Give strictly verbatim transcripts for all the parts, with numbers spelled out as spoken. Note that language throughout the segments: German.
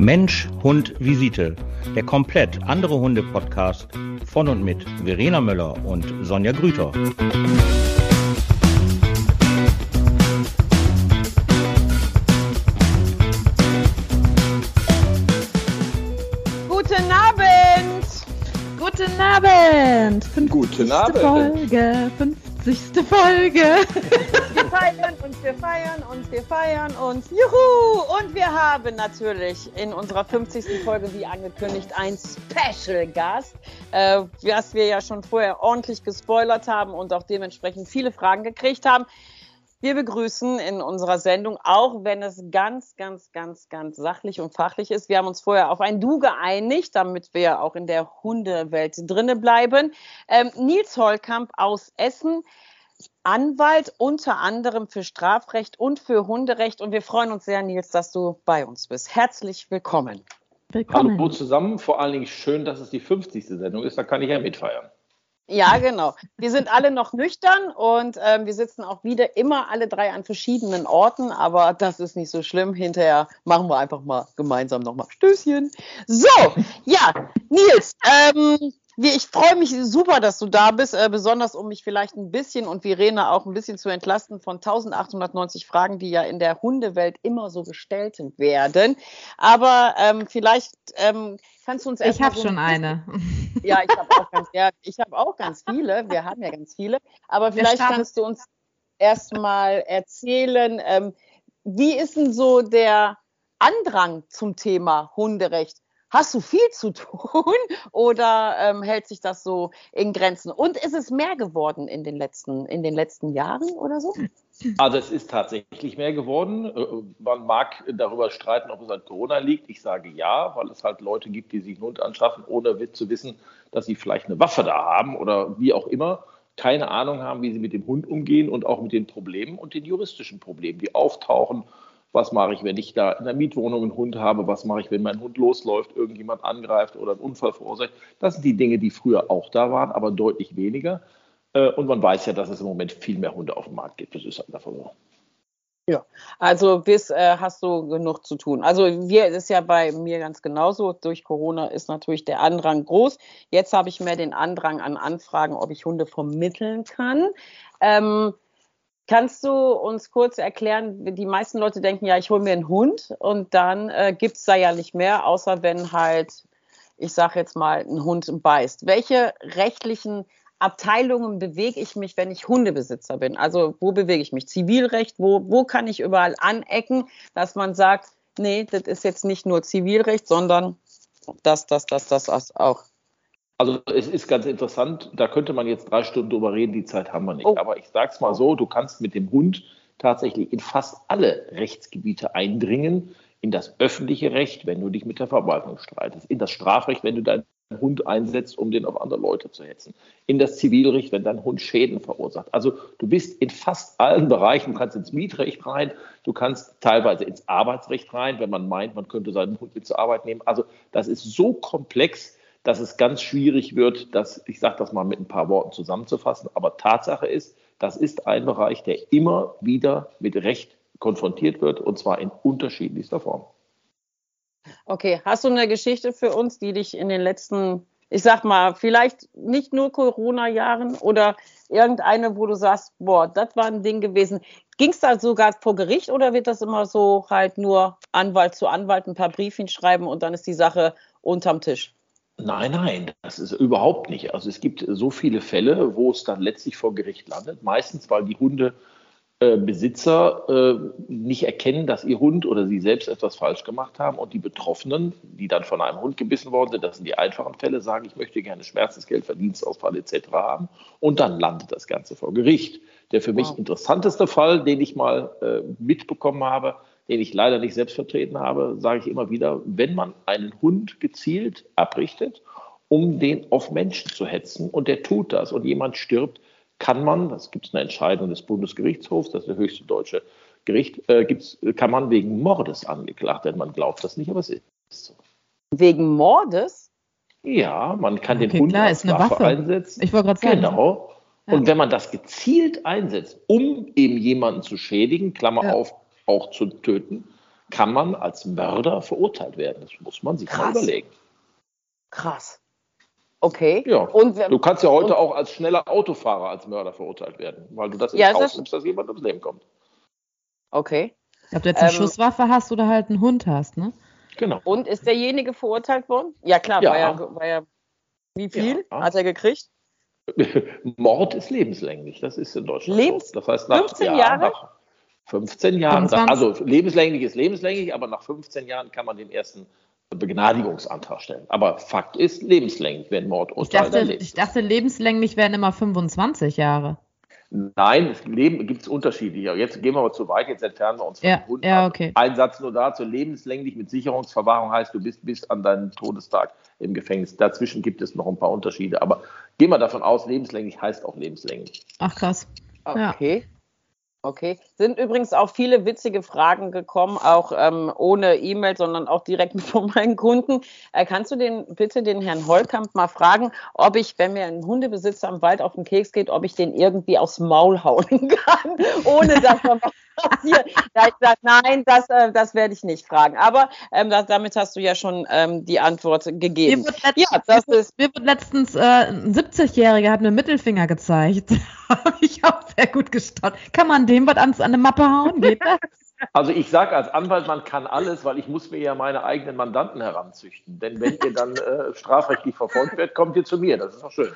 Mensch, Hund, Visite, der komplett andere Hunde-Podcast von und mit Verena Möller und Sonja Grüter. Guten Abend! Guten Abend! fünfzigste Guten Abend. Folge, fünfzigste Folge. Wir feiern uns, wir feiern uns, wir feiern uns. Juhu! Und wir haben natürlich in unserer fünfzigsten Folge, wie angekündigt, einen Special-Gast, äh, was wir ja schon vorher ordentlich gespoilert haben und auch dementsprechend viele Fragen gekriegt haben. Wir begrüßen in unserer Sendung, auch wenn es ganz, ganz, ganz, ganz sachlich und fachlich ist. Wir haben uns vorher auf ein Du geeinigt, damit wir auch in der Hundewelt drinne bleiben. Ähm, Nils Holtkamp aus Essen, Anwalt unter anderem für Strafrecht und für Hunderecht. Und wir freuen uns sehr, Nils, dass du bei uns bist. Herzlich willkommen. Willkommen. Hallo zusammen. Vor allen Dingen schön, dass es die fünfzigste Sendung ist. Da kann ich ja mitfeiern. Ja, genau. Wir sind alle noch nüchtern und ähm, wir sitzen auch wieder immer alle drei an verschiedenen Orten, aber das ist nicht so schlimm. Hinterher machen wir einfach mal gemeinsam nochmal Stößchen. So, ja, Nils, ähm, ich freue mich super, dass du da bist, äh, besonders um mich vielleicht ein bisschen und Verena auch ein bisschen zu entlasten von eintausendachthundertneunzig Fragen, die ja in der Hundewelt immer so gestellt werden. Aber ähm, vielleicht ähm, kannst du uns erst. Ich habe so schon ein eine. Ja, ich habe auch, ja, hab auch ganz viele. Wir haben ja ganz viele. Aber vielleicht kannst du uns erstmal erzählen, ähm, wie ist denn so der Andrang zum Thema Hunderecht? Hast du viel zu tun oder ähm, hält sich das so in Grenzen? Und ist es mehr geworden in den letzten, in den letzten Jahren oder so? Also es ist tatsächlich mehr geworden. Man mag darüber streiten, ob es an Corona liegt. Ich sage ja, weil es halt Leute gibt, die sich einen Hund anschaffen, ohne zu wissen, dass sie vielleicht eine Waffe da haben oder wie auch immer. Keine Ahnung haben, wie sie mit dem Hund umgehen und auch mit den Problemen und den juristischen Problemen, die auftauchen. Was mache ich, wenn ich da in der Mietwohnung einen Hund habe? Was mache ich, wenn mein Hund losläuft, irgendjemand angreift oder einen Unfall verursacht? Das sind die Dinge, die früher auch da waren, aber deutlich weniger. Und man weiß ja, dass es im Moment viel mehr Hunde auf dem Markt gibt. Das ist halt einfach so. Ja, also bis äh, hast du genug zu tun. Also wir, das ist ja bei mir ganz genauso. Durch Corona ist natürlich der Andrang groß. Jetzt habe ich mehr den Andrang an Anfragen, ob ich Hunde vermitteln kann. Ähm, Kannst du uns kurz erklären, die meisten Leute denken, ja, ich hole mir einen Hund und dann äh, gibt es da ja nicht mehr, außer wenn halt, ich sage jetzt mal, ein Hund beißt. Welche rechtlichen Abteilungen bewege ich mich, wenn ich Hundebesitzer bin? Also wo bewege ich mich? Zivilrecht, wo, wo kann ich überall anecken, dass man sagt, nee, das ist jetzt nicht nur Zivilrecht, sondern das, das, das, das, das auch. Also es ist ganz interessant, da könnte man jetzt drei Stunden drüber reden, die Zeit haben wir nicht. Oh. Aber ich sage es mal so, du kannst mit dem Hund tatsächlich in fast alle Rechtsgebiete eindringen, in das öffentliche Recht, wenn du dich mit der Verwaltung streitest, in das Strafrecht, wenn du deinen Hund einsetzt, um den auf andere Leute zu hetzen, in das Zivilrecht, wenn dein Hund Schäden verursacht. Also du bist in fast allen Bereichen, du kannst ins Mietrecht rein, du kannst teilweise ins Arbeitsrecht rein, wenn man meint, man könnte seinen Hund mit zur Arbeit nehmen. Also das ist so komplex, dass es ganz schwierig wird, das, ich sage das mal mit ein paar Worten zusammenzufassen, aber Tatsache ist, das ist ein Bereich, der immer wieder mit Recht konfrontiert wird und zwar in unterschiedlichster Form. Okay, hast du eine Geschichte für uns, die dich in den letzten, ich sag mal, vielleicht nicht nur Corona-Jahren oder irgendeine, wo du sagst, boah, das war ein Ding gewesen. Ging es da sogar vor Gericht oder wird das immer so halt nur Anwalt zu Anwalt ein paar Briefchen schreiben und dann ist die Sache unterm Tisch? Nein, nein, das ist überhaupt nicht. Also es gibt so viele Fälle, wo es dann letztlich vor Gericht landet. Meistens, weil die Hundebesitzer äh, nicht erkennen, dass ihr Hund oder sie selbst etwas falsch gemacht haben. Und die Betroffenen, die dann von einem Hund gebissen worden sind, das sind die einfachen Fälle, sagen, ich möchte gerne Schmerzensgeld, Verdienstausfall et cetera haben. Und dann landet das Ganze vor Gericht. Der für mich wow. interessanteste Fall, den ich mal äh, mitbekommen habe, den ich leider nicht selbst vertreten habe, sage ich immer wieder, wenn man einen Hund gezielt abrichtet, um den auf Menschen zu hetzen und der tut das und jemand stirbt, kann man, das gibt es eine Entscheidung des Bundesgerichtshofs, das ist der höchste deutsche Gericht, äh, gibt's, kann man wegen Mordes angeklagt werden. Man glaubt das nicht, aber es ist so. Wegen Mordes? Ja, man kann okay, den Hund klar, als Waffe einsetzen. Ich wollte gerade sagen. Genau. Ja. Und wenn man das gezielt einsetzt, um eben jemanden zu schädigen, Klammer ja. auf, auch zu töten, kann man als Mörder verurteilt werden. Das muss man sich Krass. mal überlegen. Krass. Okay. Ja. Und, du kannst ja heute und, auch als schneller Autofahrer als Mörder verurteilt werden, weil du das nicht ja, ausnimmst, dass jemand ums Leben kommt. Okay. Ob du jetzt eine ähm, Schusswaffe hast oder halt einen Hund hast, ne? Genau. Und ist derjenige verurteilt worden? Ja, klar. Ja. War ja, war ja, wie viel ja. hat er gekriegt? Mord ist lebenslänglich, das ist in Deutschland Lebens- so. Das heißt, nach fünfzehn ja, Jahren? Nach fünfzehn Jahren, also lebenslänglich ist lebenslänglich, aber nach fünfzehn Jahren kann man den ersten Begnadigungsantrag stellen. Aber Fakt ist, lebenslänglich werden Mord und Teil der Lebens- Ich dachte, lebenslänglich wären immer fünfundzwanzig Jahre. Nein, es gibt es unterschiedlich. Jetzt gehen wir aber zu weit, jetzt entfernen wir uns von ja, dem Hund. Ja, okay. Ein Satz nur dazu, lebenslänglich mit Sicherungsverwahrung heißt, du bist bis an deinen Todestag im Gefängnis. Dazwischen gibt es noch ein paar Unterschiede, aber gehen wir davon aus, lebenslänglich heißt auch lebenslänglich. Ach krass. Okay. Ja. Okay. Sind übrigens auch viele witzige Fragen gekommen, auch ähm, ohne E-Mail, sondern auch direkt von meinen Kunden. Äh, kannst du den, bitte den Herrn Holtkamp mal fragen, ob ich, wenn mir ein Hundebesitzer im Wald auf den Keks geht, ob ich den irgendwie aufs Maul hauen kann, ohne dass man was passiert. Da ich sage, nein, das, äh, das werde ich nicht fragen. Aber ähm, das, damit hast du ja schon ähm, die Antwort gegeben. Mir wird letztens, ja, das ist, mir wird letztens äh, ein siebzigjähriger hat mir Mittelfinger gezeigt. Habe ich auch sehr gut gestaunt. Kann man dem was an eine Mappe hauen, geht das? Also ich sage als Anwalt, man kann alles, weil ich muss mir ja meine eigenen Mandanten heranzüchten. Denn wenn ihr dann äh, strafrechtlich verfolgt werdet, kommt ihr zu mir. Das ist doch schön.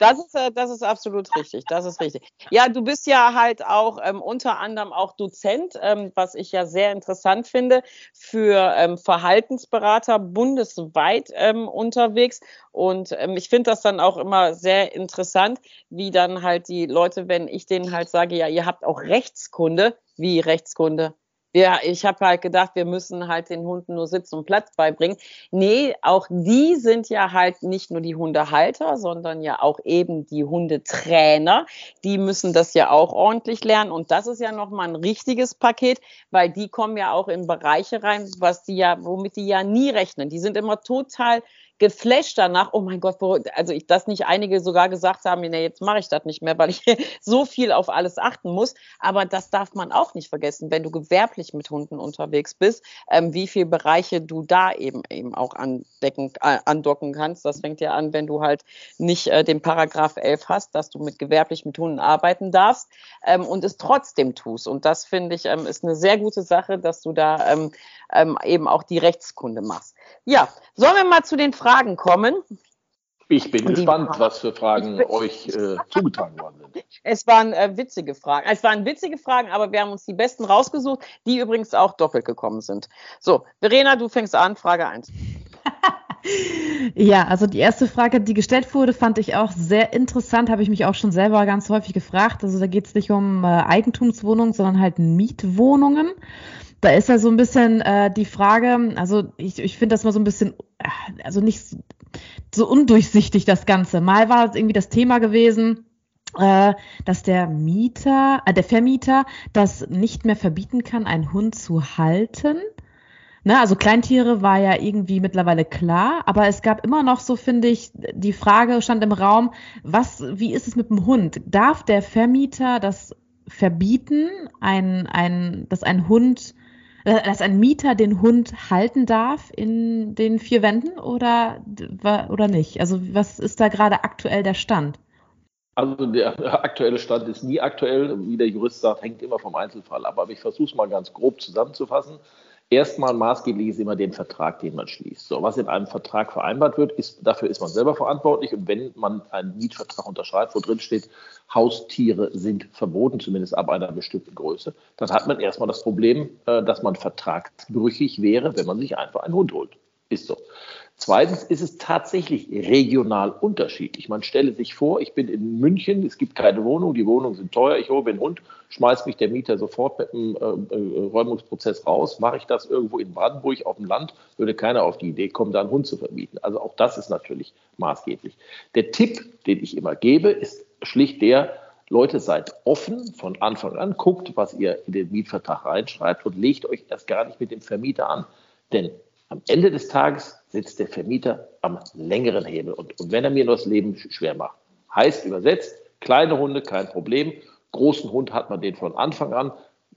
Das ist, äh, das ist absolut richtig, das ist richtig. Ja, du bist ja halt auch ähm, unter anderem auch Dozent, ähm, was ich ja sehr interessant finde, für ähm, Verhaltensberater bundesweit ähm, unterwegs. Und ähm, ich finde das dann auch immer sehr interessant, wie dann halt die Leute, wenn ich denen halt sage, ja, ihr habt auch Rechtskunde, wie Rechtskunde. Ja, ich habe halt gedacht, wir müssen halt den Hunden nur Sitz und Platz beibringen. Nee, auch die sind ja halt nicht nur die Hundehalter, sondern ja auch eben die Hundetrainer. Die müssen das ja auch ordentlich lernen. Und das ist ja nochmal ein richtiges Paket, weil die kommen ja auch in Bereiche rein, was die ja, womit die ja nie rechnen. Die sind immer total geflasht danach, oh mein Gott, also ich, dass nicht einige sogar gesagt haben, nee, jetzt mache ich das nicht mehr, weil ich so viel auf alles achten muss. Aber das darf man auch nicht vergessen, wenn du gewerblich mit Hunden unterwegs bist, ähm, wie viele Bereiche du da eben eben auch andecken, äh, andocken kannst. Das fängt ja an, wenn du halt nicht äh, den Paragraph elf hast, dass du mit gewerblich mit Hunden arbeiten darfst ähm, und es trotzdem tust. Und das finde ich, ähm, ist eine sehr gute Sache, dass du da ähm, ähm, eben auch die Rechtskunde machst. Ja, sollen wir mal zu den Fragen kommen. Ich bin gespannt, Fragen. was für Fragen bin, euch äh, zugetragen worden sind. Es waren äh, witzige Fragen. Es waren witzige Fragen, aber wir haben uns die besten rausgesucht, die übrigens auch doppelt gekommen sind. So, Verena, du fängst an, Frage eins. Ja, also die erste Frage, die gestellt wurde, fand ich auch sehr interessant, habe ich mich auch schon selber ganz häufig gefragt. Also da geht es nicht um äh, Eigentumswohnungen, sondern halt Mietwohnungen. Da ist ja so ein bisschen äh, die Frage, also ich, ich finde das mal so ein bisschen, also nicht so undurchsichtig das Ganze. Mal war das irgendwie das Thema gewesen, äh, dass der Mieter, äh, der Vermieter das nicht mehr verbieten kann, einen Hund zu halten. Ne, also Kleintiere war ja irgendwie mittlerweile klar, aber es gab immer noch so, finde ich, die Frage stand im Raum, was, wie ist es mit dem Hund? Darf der Vermieter das verbieten, ein, ein, dass ein Hund, dass ein Mieter den Hund halten darf in den vier Wänden oder, oder nicht? Also was ist da gerade aktuell der Stand? Also der aktuelle Stand ist nie aktuell, wie der Jurist sagt, hängt immer vom Einzelfall ab. Aber ich versuche es mal ganz grob zusammenzufassen. Erstmal maßgeblich ist immer der Vertrag, den man schließt. So, was in einem Vertrag vereinbart wird, ist, dafür ist man selber verantwortlich. Und wenn man einen Mietvertrag unterschreibt, wo drin steht, Haustiere sind verboten, zumindest ab einer bestimmten Größe, dann hat man erstmal das Problem, dass man vertragsbrüchig wäre, wenn man sich einfach einen Hund holt. Ist so. Zweitens ist es tatsächlich regional unterschiedlich. Man stelle sich vor, ich bin in München, es gibt keine Wohnung, die Wohnungen sind teuer, ich hole den Hund, schmeißt mich der Mieter sofort mit dem äh, Räumungsprozess raus, mache ich das irgendwo in Brandenburg auf dem Land, würde keiner auf die Idee kommen, da einen Hund zu vermieten. Also auch das ist natürlich maßgeblich. Der Tipp, den ich immer gebe, ist schlicht der, Leute, seid offen von Anfang an, guckt, was ihr in den Mietvertrag reinschreibt und legt euch erst gar nicht mit dem Vermieter an, denn am Ende des Tages sitzt der Vermieter am längeren Hebel. Und, und wenn er mir nur das Leben schwer macht, heißt übersetzt, kleine Hunde, kein Problem. Großen Hund hat man den von Anfang an.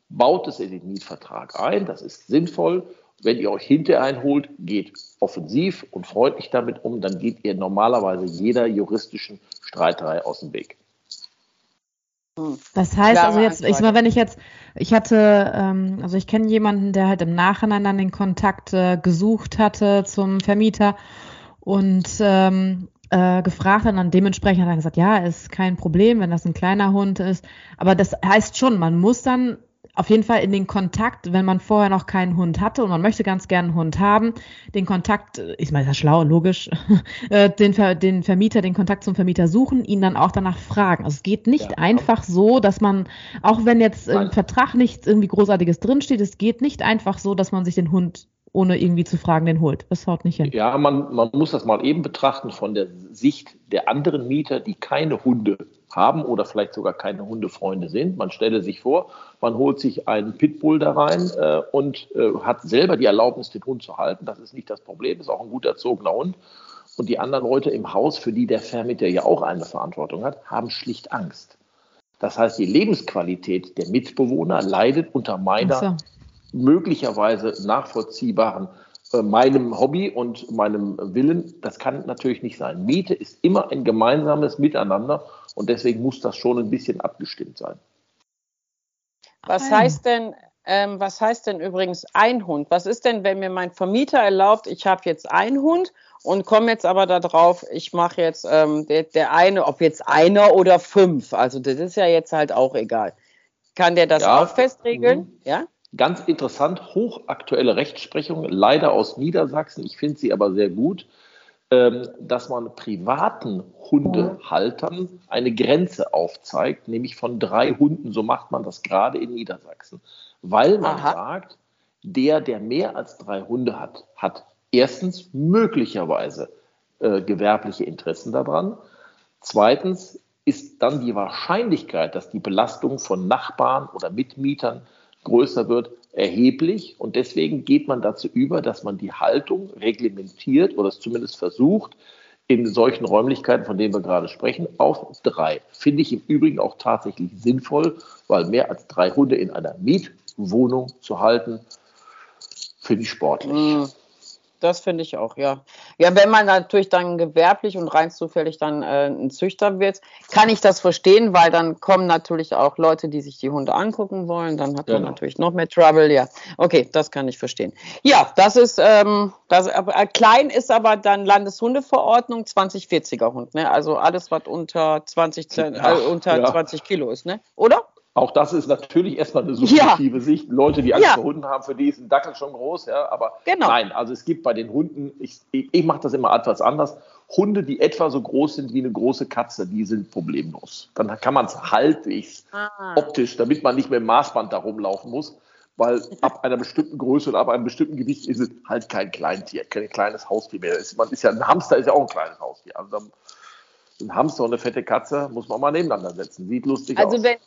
Baut es in den Mietvertrag ein, das ist sinnvoll. Wenn ihr euch hinterher einholt, geht offensiv und freundlich damit um, dann geht ihr normalerweise jeder juristischen Streiterei aus dem Weg. Das heißt, also jetzt, ich sag mal, wenn ich jetzt, ich hatte, ähm, also ich kenne jemanden, der halt im Nachhinein dann den Kontakt äh, gesucht hatte zum Vermieter und ähm, äh, gefragt hat und dann dementsprechend hat er gesagt, ja, ist kein Problem, wenn das ein kleiner Hund ist. Aber das heißt schon, man muss dann auf jeden Fall in den Kontakt, wenn man vorher noch keinen Hund hatte und man möchte ganz gerne einen Hund haben, den Kontakt, ich meine, das ist ja schlau, logisch, den, Ver, den Vermieter, den Kontakt zum Vermieter suchen, ihn dann auch danach fragen. Also es geht nicht ja, einfach so, dass man, auch wenn jetzt im Vertrag nichts irgendwie Großartiges drinsteht, es geht nicht einfach so, dass man sich den Hund, ohne irgendwie zu fragen, den holt. Das haut nicht hin. Ja, man, man muss das mal eben betrachten von der Sicht der anderen Mieter, die keine Hunde haben oder vielleicht sogar keine Hundefreunde sind. Man stelle sich vor, man holt sich einen Pitbull da rein äh, und äh, hat selber die Erlaubnis, den Hund zu halten. Das ist nicht das Problem, ist auch ein gut erzogener Hund. Und die anderen Leute im Haus, für die der Vermieter ja auch eine Verantwortung hat, haben schlicht Angst. Das heißt, die Lebensqualität der Mitbewohner leidet unter meiner so. möglicherweise nachvollziehbaren äh, meinem Hobby und meinem Willen. Das kann natürlich nicht sein. Miete ist immer ein gemeinsames Miteinander. Und deswegen muss das schon ein bisschen abgestimmt sein. Was heißt denn, ähm, was heißt denn übrigens ein Hund? Was ist denn, wenn mir mein Vermieter erlaubt, ich habe jetzt einen Hund und komme jetzt aber darauf, ich mache jetzt ähm, der, der eine, ob jetzt einer oder fünf. Also das ist ja jetzt halt auch egal. Kann der das ja auch festregeln? Mhm. Ja. Ganz interessant, hochaktuelle Rechtsprechung, leider aus Niedersachsen. Ich finde sie aber sehr gut, dass man privaten Hundehaltern eine Grenze aufzeigt, nämlich von drei Hunden, so macht man das gerade in Niedersachsen, weil man Aha. sagt, der, der mehr als drei Hunde hat, hat erstens möglicherweise äh, gewerbliche Interessen daran, zweitens ist dann die Wahrscheinlichkeit, dass die Belastung von Nachbarn oder Mitmietern größer wird, erheblich, und deswegen geht man dazu über, dass man die Haltung reglementiert oder es zumindest versucht, in solchen Räumlichkeiten, von denen wir gerade sprechen, auf drei. Finde ich im Übrigen auch tatsächlich sinnvoll, weil mehr als drei Hunde in einer Mietwohnung zu halten, finde ich sportlich. Das finde ich auch, ja. Ja, wenn man natürlich dann gewerblich und rein zufällig dann äh, ein Züchter wird, kann ich das verstehen, weil dann kommen natürlich auch Leute, die sich die Hunde angucken wollen, dann hat man genau. natürlich noch mehr Trouble, ja. Okay, das kann ich verstehen. Ja, das ist, ähm, das, äh, klein ist aber dann Landeshundeverordnung, zwanzig vierziger Hund, ne? Also alles, was unter zwanzig, äh, unter ja. zwanzig Kilo ist, ne? Oder? Auch das ist natürlich erstmal eine subjektive ja. Sicht. Leute, die Angst ja. vor Hunden haben, für die ist ein Dackel schon groß. Ja, aber genau. nein, also es gibt bei den Hunden, ich, ich, ich mache das immer etwas anders, Hunde, die etwa so groß sind wie eine große Katze, die sind problemlos. Dann kann man es halbwegs ah. optisch, damit man nicht mit dem Maßband da rumlaufen muss, weil ab einer bestimmten Größe und ab einem bestimmten Gewicht ist es halt kein Kleintier, kein kleines Haustier mehr. Ist, man ist ja, ein Hamster ist ja auch ein kleines Haustier. Also ein Hamster und eine fette Katze muss man mal nebeneinander setzen. Sieht lustig also aus. Wenn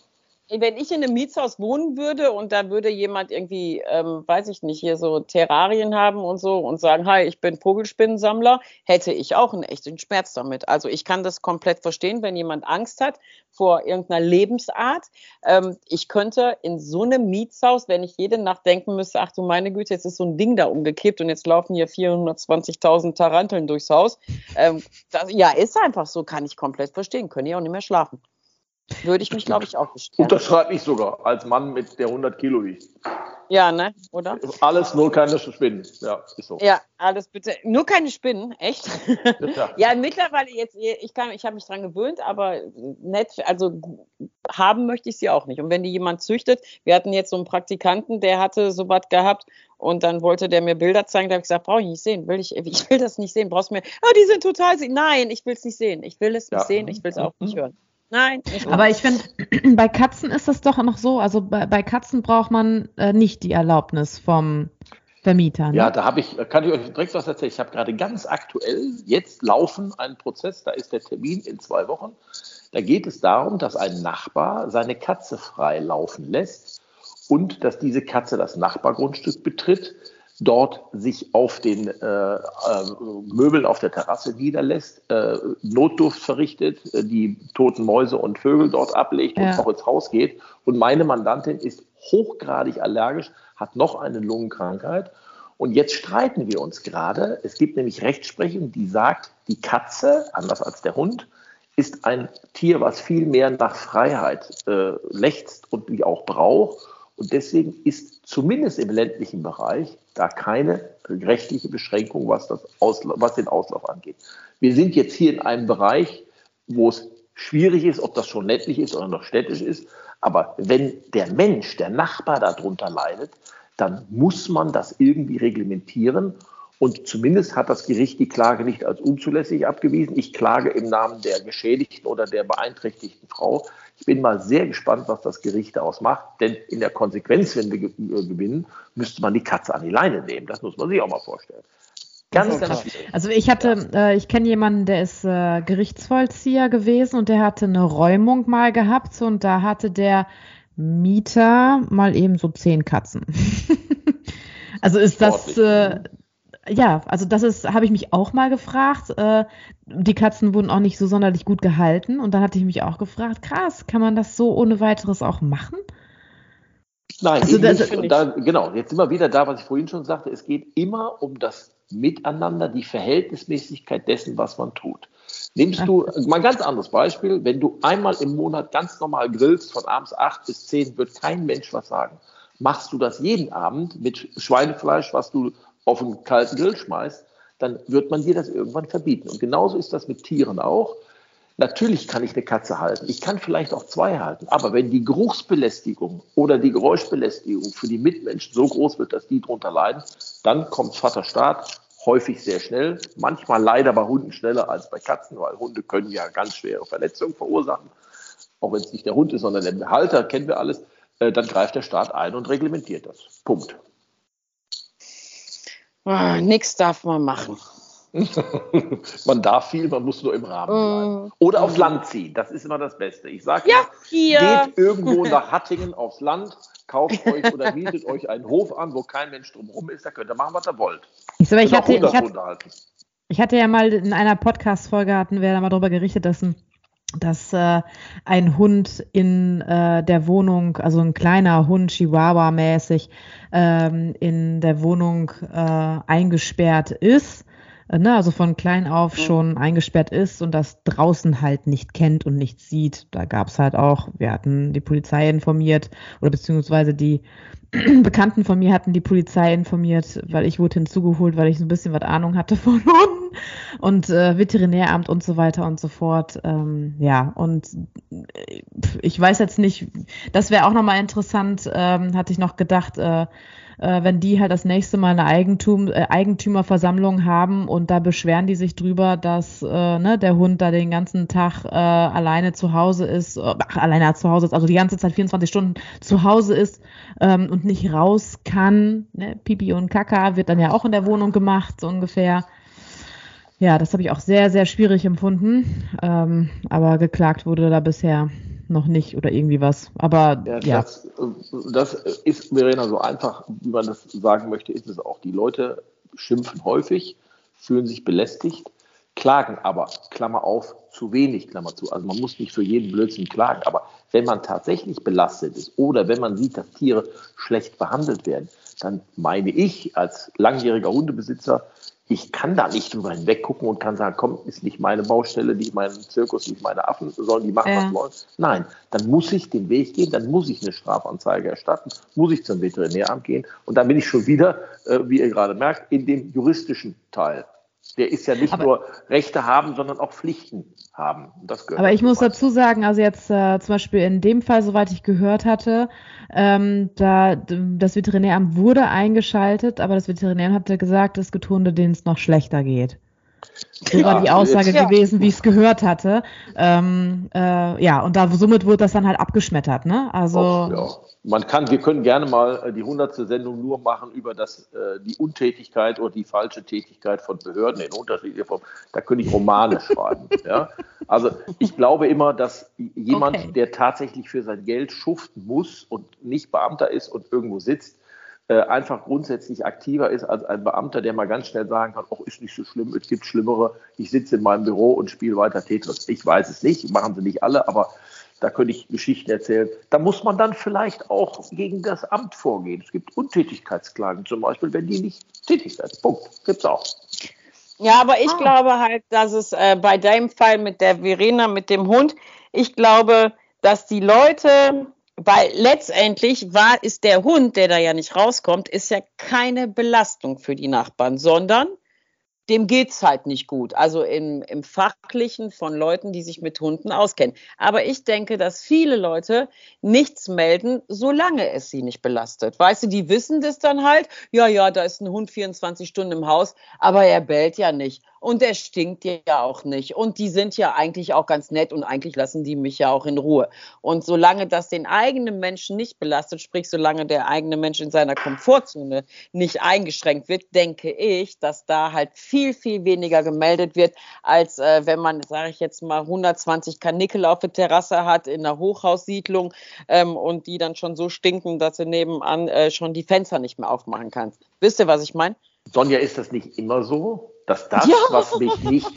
Wenn ich in einem Mietshaus wohnen würde und da würde jemand irgendwie, ähm, weiß ich nicht, hier so Terrarien haben und so und sagen, hi, ich bin Vogelspinnensammler, hätte ich auch einen echten Schmerz damit. Also ich kann das komplett verstehen, wenn jemand Angst hat vor irgendeiner Lebensart. Ähm, ich könnte in so einem Mietshaus, wenn ich jede Nacht denken müsste, ach du meine Güte, jetzt ist so ein Ding da umgekippt und jetzt laufen hier vierhundertzwanzigtausend Taranteln durchs Haus. Ähm, das, ja, ist einfach so, kann ich komplett verstehen, könnte ich auch nicht mehr schlafen. Würde ich mich, glaube ich, auch bestellen. Unterschreibe ich sogar, als Mann mit der hundert Kilo wiegt. Ja, ne, oder? Alles, nur keine Spinnen. Ja, ist so. Ja, alles bitte. Nur keine Spinnen, echt? Ja, ja, mittlerweile jetzt, ich kann, ich habe mich dran gewöhnt, aber nett, also haben möchte ich sie auch nicht. Und wenn die jemand züchtet, wir hatten jetzt so einen Praktikanten, der hatte sowas gehabt und dann wollte der mir Bilder zeigen, da habe ich gesagt, brauche ich nicht sehen, will ich, ich will das nicht sehen, brauchst du mir, oh, die sind total, nein, ich will es nicht sehen, ich will es nicht ja. sehen, ich will es auch nicht hören. Nein. Aber ich finde, bei Katzen ist das doch noch so. Also bei, bei Katzen braucht man äh, nicht die Erlaubnis vom Vermieter. Ne? Ja, da habe ich, kann ich euch direkt was erzählen. Ich habe gerade ganz aktuell jetzt laufen einen Prozess. Da ist der Termin in zwei Wochen. Da geht es darum, dass ein Nachbar seine Katze frei laufen lässt und dass diese Katze das Nachbargrundstück betritt, dort sich auf den äh, äh, Möbeln auf der Terrasse niederlässt, äh, Notdurft verrichtet, äh, die toten Mäuse und Vögel dort ablegt ja. und auch ins Haus geht. Und meine Mandantin ist hochgradig allergisch, hat noch eine Lungenkrankheit. Und jetzt streiten wir uns gerade. Es gibt nämlich Rechtsprechung, die sagt, die Katze, anders als der Hund, ist ein Tier, was viel mehr nach Freiheit äh, lechzt und die auch braucht. Und deswegen ist zumindest im ländlichen Bereich da keine rechtliche Beschränkung, was, das Ausla- was den Auslauf angeht. Wir sind jetzt hier in einem Bereich, wo es schwierig ist, ob das schon ländlich ist oder noch städtisch ist. Aber wenn der Mensch, der Nachbar darunter leidet, dann muss man das irgendwie reglementieren. Und zumindest hat das Gericht die Klage nicht als unzulässig abgewiesen. Ich klage im Namen der geschädigten oder der beeinträchtigten Frau. Ich bin mal sehr gespannt, was das Gericht daraus macht. Denn in der Konsequenz, wenn wir gewinnen, müsste man die Katze an die Leine nehmen. Das muss man sich auch mal vorstellen. Ganz, ganz schwierig. Also ich hatte, äh, ich kenne jemanden, der ist äh, Gerichtsvollzieher gewesen und der hatte eine Räumung mal gehabt. Und da hatte der Mieter mal eben so zehn Katzen. Also ist das... Äh, Ja, also das ist, habe ich mich auch mal gefragt. Äh, die Katzen wurden auch nicht so sonderlich gut gehalten. Und dann hatte ich mich auch gefragt, krass, kann man das so ohne weiteres auch machen? Nein, also das, nicht. Und da, genau, jetzt sind wir wieder da, was ich vorhin schon sagte. Es geht immer um das Miteinander, die Verhältnismäßigkeit dessen, was man tut. Nimmst Ach. du, mal ein ganz anderes Beispiel, wenn du einmal im Monat ganz normal grillst, von abends acht bis zehn, wird kein Mensch was sagen. Machst du das jeden Abend mit Schweinefleisch, was du auf einen kalten Grill schmeißt, dann wird man dir das irgendwann verbieten. Und genauso ist das mit Tieren auch. Natürlich kann ich eine Katze halten. Ich kann vielleicht auch zwei halten. Aber wenn die Geruchsbelästigung oder die Geräuschbelästigung für die Mitmenschen so groß wird, dass die darunter leiden, dann kommt Vater Staat, häufig sehr schnell. Manchmal leider bei Hunden schneller als bei Katzen, weil Hunde können ja ganz schwere Verletzungen verursachen. Auch wenn es nicht der Hund ist, sondern der Behalter, kennen wir alles. Dann greift der Staat ein und reglementiert das. Punkt. Ah, nix darf man machen. Man darf viel, man muss nur im Rahmen bleiben. Mm. Oder aufs Land ziehen, das ist immer das Beste. Ich sage, ja, ja. Geht irgendwo nach Hattingen aufs Land, kauft euch oder mietet euch einen Hof an, wo kein Mensch drumherum ist, da könnt ihr machen, was ihr wollt. Ich, so, ich, hatte, ich, hatte, ich hatte ja mal in einer Podcast-Folge, hatten wir da mal darüber gerichtet, dass ein dass äh, ein Hund in äh, der Wohnung, also ein kleiner Hund, Chihuahua-mäßig, ähm, in der Wohnung äh, eingesperrt ist, äh, ne? Also von klein auf schon eingesperrt ist und das draußen halt nicht kennt und nicht sieht. Da gab's halt auch, wir hatten die Polizei informiert oder beziehungsweise die Bekannten von mir hatten die Polizei informiert, weil ich wurde hinzugeholt, weil ich so ein bisschen was Ahnung hatte von Hunden und äh, Veterinäramt und so weiter und so fort. Ähm, ja, und ich weiß jetzt nicht, das wäre auch nochmal interessant, ähm, hatte ich noch gedacht, äh, äh, wenn die halt das nächste Mal eine Eigentum, äh, Eigentümerversammlung haben und da beschweren die sich drüber, dass äh, ne, der Hund da den ganzen Tag äh, alleine zu Hause ist, äh, ach, alleine zu Hause ist, also die ganze Zeit vierundzwanzig Stunden zu Hause ist ähm, und nicht raus kann. Ne? Pipi und Kaka wird dann ja auch in der Wohnung gemacht, so ungefähr. Ja, das habe ich auch sehr, sehr schwierig empfunden. Ähm, aber geklagt wurde da bisher noch nicht oder irgendwie was. Aber ja, ja. Das, das ist, Verena, so einfach, wie man das sagen möchte, ist es auch. Die Leute schimpfen häufig, fühlen sich belästigt, klagen aber, Klammer auf, zu wenig, Klammer zu. Also man muss nicht für jeden Blödsinn klagen, aber wenn man tatsächlich belastet ist oder wenn man sieht, dass Tiere schlecht behandelt werden, dann meine ich als langjähriger Hundebesitzer, ich kann da nicht drüber hinweggucken und kann sagen, komm, ist nicht meine Baustelle, nicht mein Zirkus, nicht meine Affen, sollen die machen, was ja. wollen. Nein, dann muss ich den Weg gehen, dann muss ich eine Strafanzeige erstatten, muss ich zum Veterinäramt gehen und dann bin ich schon wieder, äh, wie ihr gerade merkt, in dem juristischen Teil. Der ist ja nicht aber, nur Rechte haben, sondern auch Pflichten haben. Das gehört aber ich muss dazu sagen, also jetzt äh, zum Beispiel in dem Fall, soweit ich gehört hatte, ähm, da das Veterinäramt wurde eingeschaltet, aber das Veterinäramt hatte gesagt, es gibt Hunde, denen es noch schlechter geht. So ja, war die Aussage jetzt, gewesen, ja. wie ich es gehört hatte. Ähm, äh, ja, und da, somit wurde das dann halt abgeschmettert. Ne? Also, Och, ja. Man kann, wir können gerne mal die hundertste Sendung nur machen über das, äh, die Untätigkeit oder die falsche Tätigkeit von Behörden in unterschiedlicher Form. Da könnte ich Romane schreiben. Ja? Also ich glaube immer, dass jemand, okay. der tatsächlich für sein Geld schuften muss und nicht Beamter ist und irgendwo sitzt, einfach grundsätzlich aktiver ist als ein Beamter, der mal ganz schnell sagen kann, ach, ist nicht so schlimm, es gibt Schlimmere, ich sitze in meinem Büro und spiele weiter Tetris. Ich weiß es nicht, machen sie nicht alle, aber Da könnte ich Geschichten erzählen. Da muss man dann vielleicht auch gegen das Amt vorgehen. Es gibt Untätigkeitsklagen zum Beispiel, wenn die nicht tätig sind. Punkt. Gibt's auch. Ja, aber ich ah. glaube halt, dass es äh, bei deinem Fall mit der Verena, mit dem Hund, ich glaube, dass die Leute, weil letztendlich war, ist der Hund, der da ja nicht rauskommt, ist ja keine Belastung für die Nachbarn, sondern dem geht's halt nicht gut. Also im, im Fachlichen von Leuten, die sich mit Hunden auskennen. Aber ich denke, dass viele Leute nichts melden, solange es sie nicht belastet. Weißt du, die wissen das dann halt. Ja, ja, da ist ein Hund vierundzwanzig Stunden im Haus, aber er bellt ja nicht. Und er stinkt ja auch nicht. Und die sind ja eigentlich auch ganz nett und eigentlich lassen die mich ja auch in Ruhe. Und solange das den eigenen Menschen nicht belastet, sprich, solange der eigene Mensch in seiner Komfortzone nicht eingeschränkt wird, denke ich, dass da halt viel, viel weniger gemeldet wird, als äh, wenn man, sage ich jetzt mal, hundertzwanzig Kanickel auf der Terrasse hat in einer Hochhaussiedlung ähm, und die dann schon so stinken, dass du nebenan äh, schon die Fenster nicht mehr aufmachen kannst. Wisst ihr, was ich meine? Sonja, ist das nicht immer so, dass das, ja. was mich nicht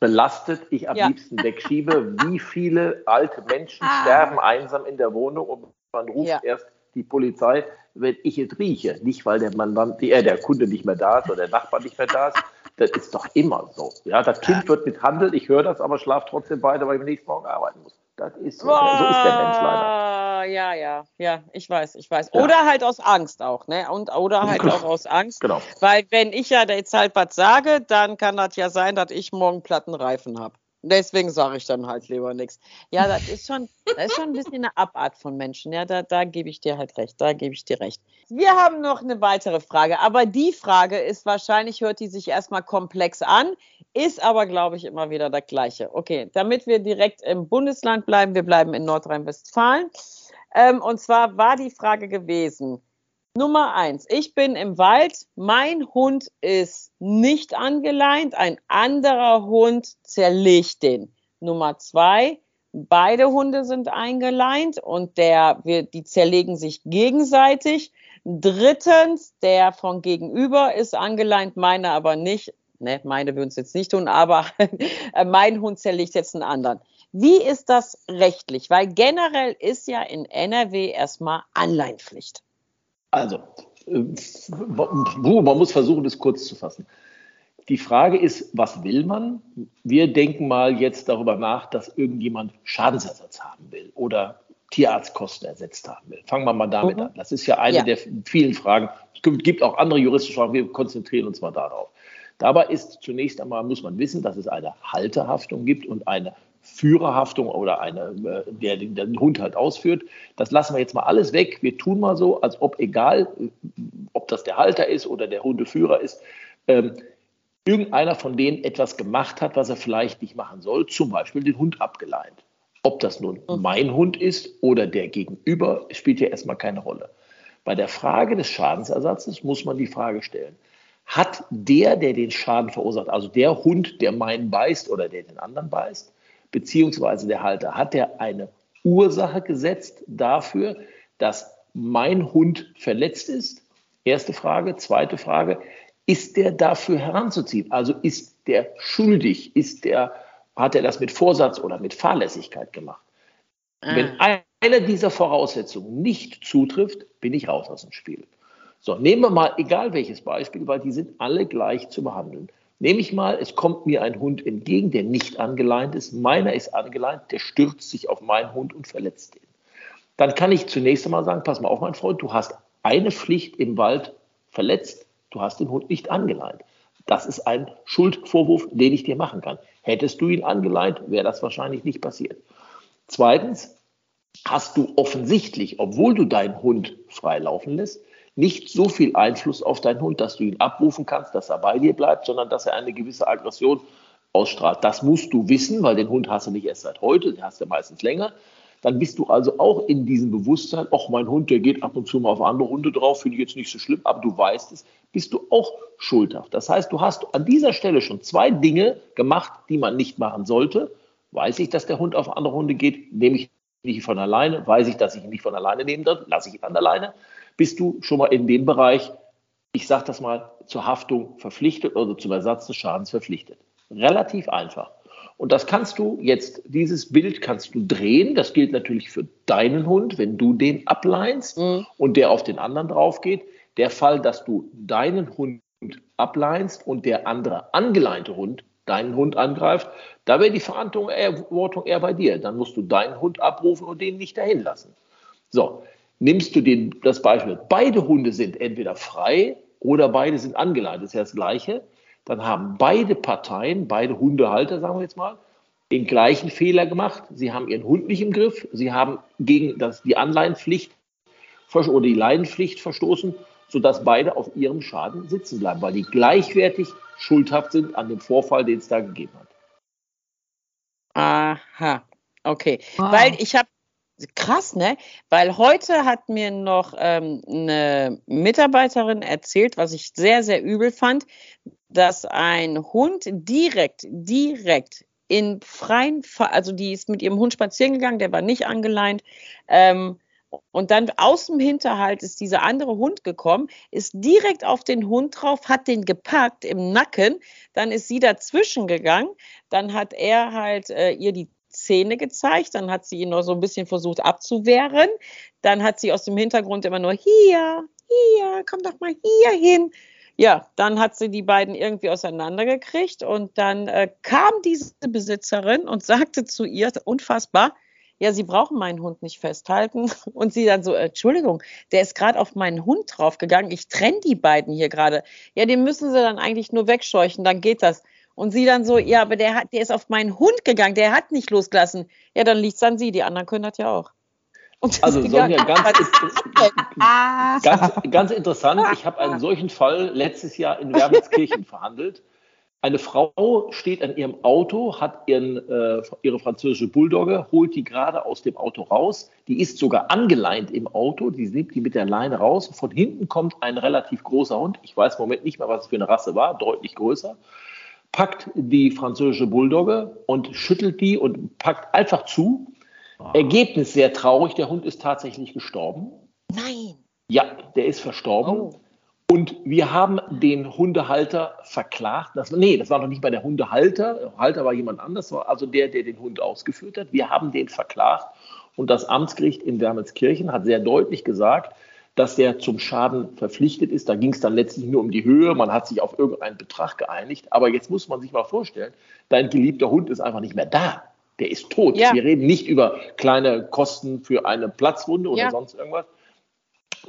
belastet, ich am ja. liebsten wegschiebe? Wie viele alte Menschen ah. sterben einsam in der Wohnung und man ruft ja. erst die Polizei, wenn ich es rieche. Nicht, weil der Mandant, äh, der Kunde nicht mehr da ist oder der Nachbar nicht mehr da ist. Das ist doch immer so. Ja, das Kind wird misshandelt, ich höre das, aber schlafe trotzdem weiter, weil ich am nächsten Morgen arbeiten muss. Das ist so. Boah, so ist der Mensch leider. Ja, ja, ja, ich weiß, ich weiß. Ja. Oder halt aus Angst auch, ne? Und, oder halt auch aus Angst. Genau. Weil wenn ich ja jetzt halt was sage, dann kann das ja sein, dass ich morgen platten Reifen habe. Deswegen sage ich dann halt lieber nichts. Ja, das ist schon, das ist schon ein bisschen eine Abart von Menschen. Ja, da, da gebe ich dir halt recht. Da gebe ich dir recht. Wir haben noch eine weitere Frage. Aber die Frage ist wahrscheinlich, hört die sich erstmal komplex an, ist aber, glaube ich, immer wieder das Gleiche. Okay, damit wir direkt im Bundesland bleiben, wir bleiben in Nordrhein-Westfalen. Ähm, und zwar war die Frage gewesen, Nummer eins, ich bin im Wald, mein Hund ist nicht angeleint, ein anderer Hund zerlegt den. Nummer zwei, beide Hunde sind eingeleint und der, wir, die zerlegen sich gegenseitig. Drittens, der von gegenüber ist angeleint, meine aber nicht. Ne, meine würden es jetzt nicht tun, aber mein Hund zerlegt jetzt einen anderen. Wie ist das rechtlich? Weil generell ist ja in N R W erstmal Anleinpflicht. Also, man muss versuchen, das kurz zu fassen. Die Frage ist, was will man? Wir denken mal jetzt darüber nach, dass irgendjemand Schadensersatz haben will oder Tierarztkosten ersetzt haben will. Fangen wir mal damit mhm. an. Das ist ja eine ja. der vielen Fragen. Es gibt auch andere juristische Fragen, wir konzentrieren uns mal darauf. Dabei ist zunächst einmal, muss man wissen, dass es eine Halterhaftung gibt und eine Führerhaftung oder eine, der den Hund halt ausführt. Das lassen wir jetzt mal alles weg. Wir tun mal so, als ob egal, ob das der Halter ist oder der Hundeführer ist, ähm, irgendeiner von denen etwas gemacht hat, was er vielleicht nicht machen soll, zum Beispiel den Hund abgeleint. Ob das nun mein Hund ist oder der Gegenüber, spielt ja erstmal keine Rolle. Bei der Frage des Schadensersatzes muss man die Frage stellen, hat der, der den Schaden verursacht, also der Hund, der meinen beißt oder der den anderen beißt, beziehungsweise der Halter, hat er eine Ursache gesetzt dafür, dass mein Hund verletzt ist? Erste Frage. Zweite Frage, ist der dafür heranzuziehen? Also ist der schuldig? Ist der, hat er das mit Vorsatz oder mit Fahrlässigkeit gemacht? Ah. Wenn einer dieser Voraussetzungen nicht zutrifft, bin ich raus aus dem Spiel. So, nehmen wir mal, egal welches Beispiel, weil die sind alle gleich zu behandeln. Nehme ich mal, es kommt mir ein Hund entgegen, der nicht angeleint ist. Meiner ist angeleint, der stürzt sich auf meinen Hund und verletzt ihn. Dann kann ich zunächst einmal sagen, pass mal auf, mein Freund, du hast eine Pflicht im Wald verletzt, du hast den Hund nicht angeleint. Das ist ein Schuldvorwurf, den ich dir machen kann. Hättest du ihn angeleint, wäre das wahrscheinlich nicht passiert. Zweitens, hast du offensichtlich, obwohl du deinen Hund freilaufen lässt, nicht so viel Einfluss auf deinen Hund, dass du ihn abrufen kannst, dass er bei dir bleibt, sondern dass er eine gewisse Aggression ausstrahlt. Das musst du wissen, weil den Hund hast du nicht erst seit heute, den hast du meistens länger. Dann bist du also auch in diesem Bewusstsein, ach, mein Hund, der geht ab und zu mal auf andere Hunde drauf, finde ich jetzt nicht so schlimm, aber du weißt es, bist du auch schuldhaft. Das heißt, du hast an dieser Stelle schon zwei Dinge gemacht, die man nicht machen sollte. Weiß ich, dass der Hund auf andere Hunde geht, nehme ich nicht von alleine. Weiß ich, dass ich ihn nicht von alleine nehmen darf, lasse ich ihn an alleine. Bist du schon mal in dem Bereich, ich sage das mal, zur Haftung verpflichtet oder zum Ersatz des Schadens verpflichtet. Relativ einfach. Und das kannst du jetzt, dieses Bild kannst du drehen. Das gilt natürlich für deinen Hund, wenn du den ableinst mhm. und der auf den anderen drauf geht. Der Fall, dass du deinen Hund ableinst und der andere angeleinte Hund deinen Hund angreift, da wäre die Verantwortung eher, eher bei dir. Dann musst du deinen Hund abrufen und den nicht dahin lassen. So, nimmst du den, das Beispiel, beide Hunde sind entweder frei oder beide sind angeleitet, das ist ja das Gleiche. Dann haben beide Parteien, beide Hundehalter, sagen wir jetzt mal, den gleichen Fehler gemacht. Sie haben ihren Hund nicht im Griff, sie haben gegen das, die Anleihenpflicht oder die Leinenpflicht verstoßen, sodass beide auf ihrem Schaden sitzen bleiben, weil die gleichwertig schuldhaft sind an dem Vorfall, den es da gegeben hat. Aha, okay. Wow. Weil ich habe, krass, ne? Weil heute hat mir noch ähm, eine Mitarbeiterin erzählt, was ich sehr, sehr übel fand, dass ein Hund direkt, direkt in freien Fall, also die ist mit ihrem Hund spazieren gegangen, der war nicht angeleint, ähm, und dann aus dem Hinterhalt ist dieser andere Hund gekommen, ist direkt auf den Hund drauf, hat den gepackt im Nacken, dann ist sie dazwischen gegangen, dann hat er halt äh, ihr die Zähne gezeigt, dann hat sie ihn noch so ein bisschen versucht abzuwehren, dann hat sie aus dem Hintergrund immer nur hier, hier, komm doch mal hier hin. Ja, dann hat sie die beiden irgendwie auseinandergekriegt und dann äh, kam diese Besitzerin und sagte zu ihr, unfassbar, ja, Sie brauchen meinen Hund nicht festhalten. Und sie dann so, Entschuldigung, der ist gerade auf meinen Hund draufgegangen. Ich trenne die beiden hier gerade. Ja, den müssen Sie dann eigentlich nur wegscheuchen, dann geht das. Und sie dann so, ja, aber der hat, der ist auf meinen Hund gegangen, der hat nicht losgelassen. Ja, dann liegt's an Sie, die anderen können das ja auch. Und also Sonja, ganz, ganz, ganz interessant, ich habe einen solchen Fall letztes Jahr in Wermelskirchen verhandelt. Eine Frau steht an ihrem Auto, hat ihren, äh, ihre französische Bulldogge, holt die gerade aus dem Auto raus. Die ist sogar angeleint im Auto, die nimmt die mit der Leine raus. Von hinten kommt ein relativ großer Hund, ich weiß im Moment nicht mehr, was es für eine Rasse war, deutlich größer, packt die französische Bulldogge und schüttelt die und packt einfach zu. Ah. Ergebnis sehr traurig, der Hund ist tatsächlich gestorben. Nein! Ja, der ist verstorben. Oh. Und wir haben den Hundehalter verklagt. Das, nee, das war noch nicht mal der Hundehalter. Der Halter war jemand anders, also der, der den Hund ausgeführt hat. Wir haben den verklagt. Und das Amtsgericht in Wermelskirchen hat sehr deutlich gesagt, dass der zum Schaden verpflichtet ist. Da ging es dann letztlich nur um die Höhe. Man hat sich auf irgendeinen Betrag geeinigt. Aber jetzt muss man sich mal vorstellen, dein geliebter Hund ist einfach nicht mehr da. Der ist tot. Ja. Wir reden nicht über kleine Kosten für eine Platzwunde oder ja. sonst irgendwas.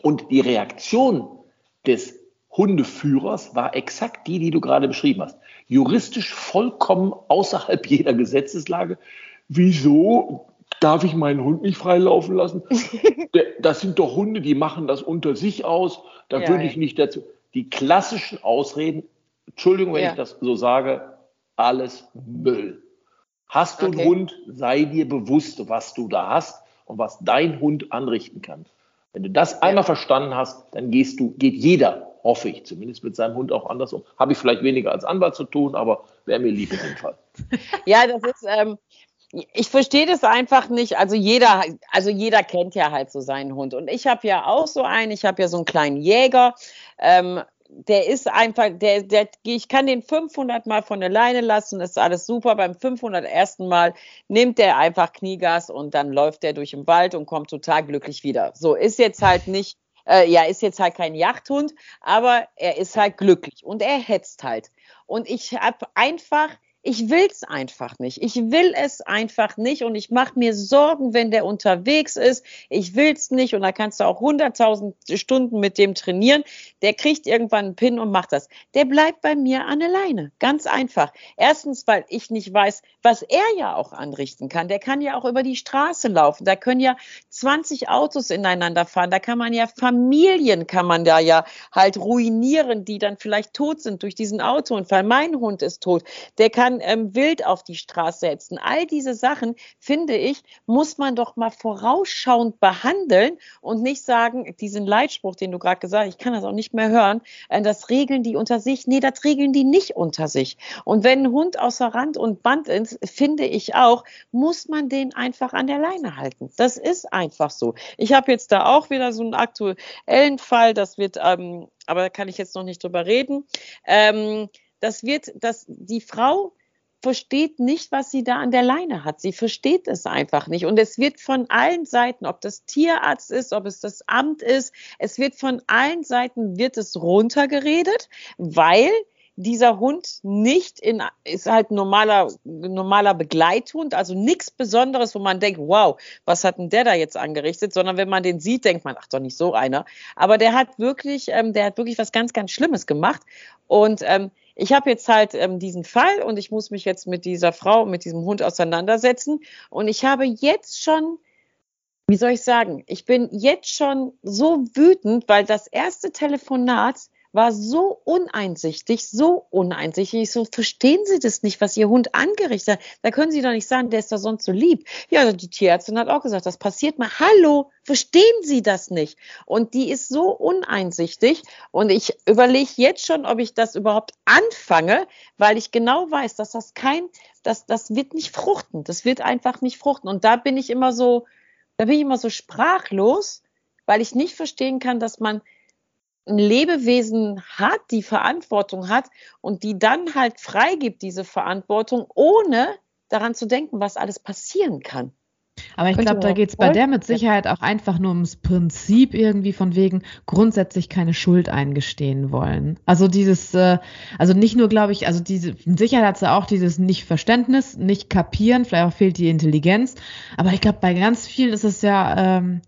Und die Reaktion des Hundeführers war exakt die, die du gerade beschrieben hast. Juristisch vollkommen außerhalb jeder Gesetzeslage. Wieso darf ich meinen Hund nicht freilaufen lassen? Das sind doch Hunde, die machen das unter sich aus. Da ja, würde ich nicht dazu. Die klassischen Ausreden, Entschuldigung, wenn ja. ich das so sage, alles Müll. Hast du okay. einen Hund, sei dir bewusst, was du da hast und was dein Hund anrichten kann. Wenn du das einmal ja. verstanden hast, dann gehst du, geht jeder, hoffe ich, zumindest mit seinem Hund auch anders um. Habe ich vielleicht weniger als Anwalt zu tun, aber wäre mir lieb in dem Fall. Ja, das ist, ähm, ich verstehe das einfach nicht. Also jeder, also jeder kennt ja halt so seinen Hund. Und ich habe ja auch so einen, ich habe ja so einen kleinen Jäger. Ähm, der ist einfach, der, der, ich kann den fünfhundert Mal von der Leine lassen, das ist alles super. Beim fünfhundertsten Mal nimmt der einfach Kniegas und dann läuft der durch den Wald und kommt total glücklich wieder. So ist jetzt halt nicht, äh, ja, ist jetzt halt kein Jagdhund, aber er ist halt glücklich und er hetzt halt. Und ich habe einfach, ich will es einfach nicht. Ich will es einfach nicht und ich mache mir Sorgen, wenn der unterwegs ist. Ich will es nicht und da kannst du auch hunderttausend Stunden mit dem trainieren. Der kriegt irgendwann einen Pin und macht das. Der bleibt bei mir an der Leine. Ganz einfach. Erstens, weil ich nicht weiß, was er ja auch anrichten kann. Der kann ja auch über die Straße laufen. Da können ja zwanzig Autos ineinander fahren. Da kann man ja Familien, kann man da ja halt ruinieren, die dann vielleicht tot sind durch diesen Autounfall. Mein Hund ist tot. Der kann Ähm, wild auf die Straße setzen. All diese Sachen, finde ich, muss man doch mal vorausschauend behandeln und nicht sagen, diesen Leitspruch, den du gerade gesagt hast, ich kann das auch nicht mehr hören, äh, das regeln die unter sich. Nee, das regeln die nicht unter sich. Und wenn ein Hund außer Rand und Band ist, finde ich auch, muss man den einfach an der Leine halten. Das ist einfach so. Ich habe jetzt da auch wieder so einen aktuellen Fall, das wird, ähm, aber da kann ich jetzt noch nicht drüber reden, ähm, das wird, dass die Frau versteht nicht, was sie da an der Leine hat. Sie versteht es einfach nicht. Und es wird von allen Seiten, ob das Tierarzt ist, ob es das Amt ist, es wird von allen Seiten, wird es runtergeredet, weil dieser Hund nicht in, ist halt ein normaler, normaler Begleithund, also nichts Besonderes, wo man denkt, wow, was hat denn der da jetzt angerichtet, sondern wenn man den sieht, denkt man, ach, doch nicht so einer. Aber der hat wirklich, ähm, der hat wirklich was ganz, ganz Schlimmes gemacht. Und ähm, ich habe jetzt halt ähm, diesen Fall und ich muss mich jetzt mit dieser Frau, mit diesem Hund auseinandersetzen. Und ich habe jetzt schon, wie soll ich sagen, ich bin jetzt schon so wütend, weil das erste Telefonat war so uneinsichtig, so uneinsichtig. Ich so, verstehen Sie das nicht, was Ihr Hund angerichtet hat? Da können Sie doch nicht sagen, der ist doch sonst so lieb. Ja, die Tierärztin hat auch gesagt, das passiert mal. Hallo, verstehen Sie das nicht? Und die ist so uneinsichtig. Und ich überlege jetzt schon, ob ich das überhaupt anfange, weil ich genau weiß, dass das kein, das, das wird nicht fruchten. Das wird einfach nicht fruchten. Und da bin ich immer so, da bin ich immer so sprachlos, weil ich nicht verstehen kann, dass man ein Lebewesen hat, die Verantwortung hat und die dann halt freigibt, diese Verantwortung, ohne daran zu denken, was alles passieren kann. Aber ich glaube, da geht es bei der mit Sicherheit auch einfach nur ums Prinzip irgendwie von wegen grundsätzlich keine Schuld eingestehen wollen. Also dieses, äh, also nicht nur, glaube ich, also diese, mit Sicherheit hat sie auch dieses Nicht-Verständnis, nicht kapieren, vielleicht auch fehlt die Intelligenz. Aber ich glaube, bei ganz vielen ist es ja ähm,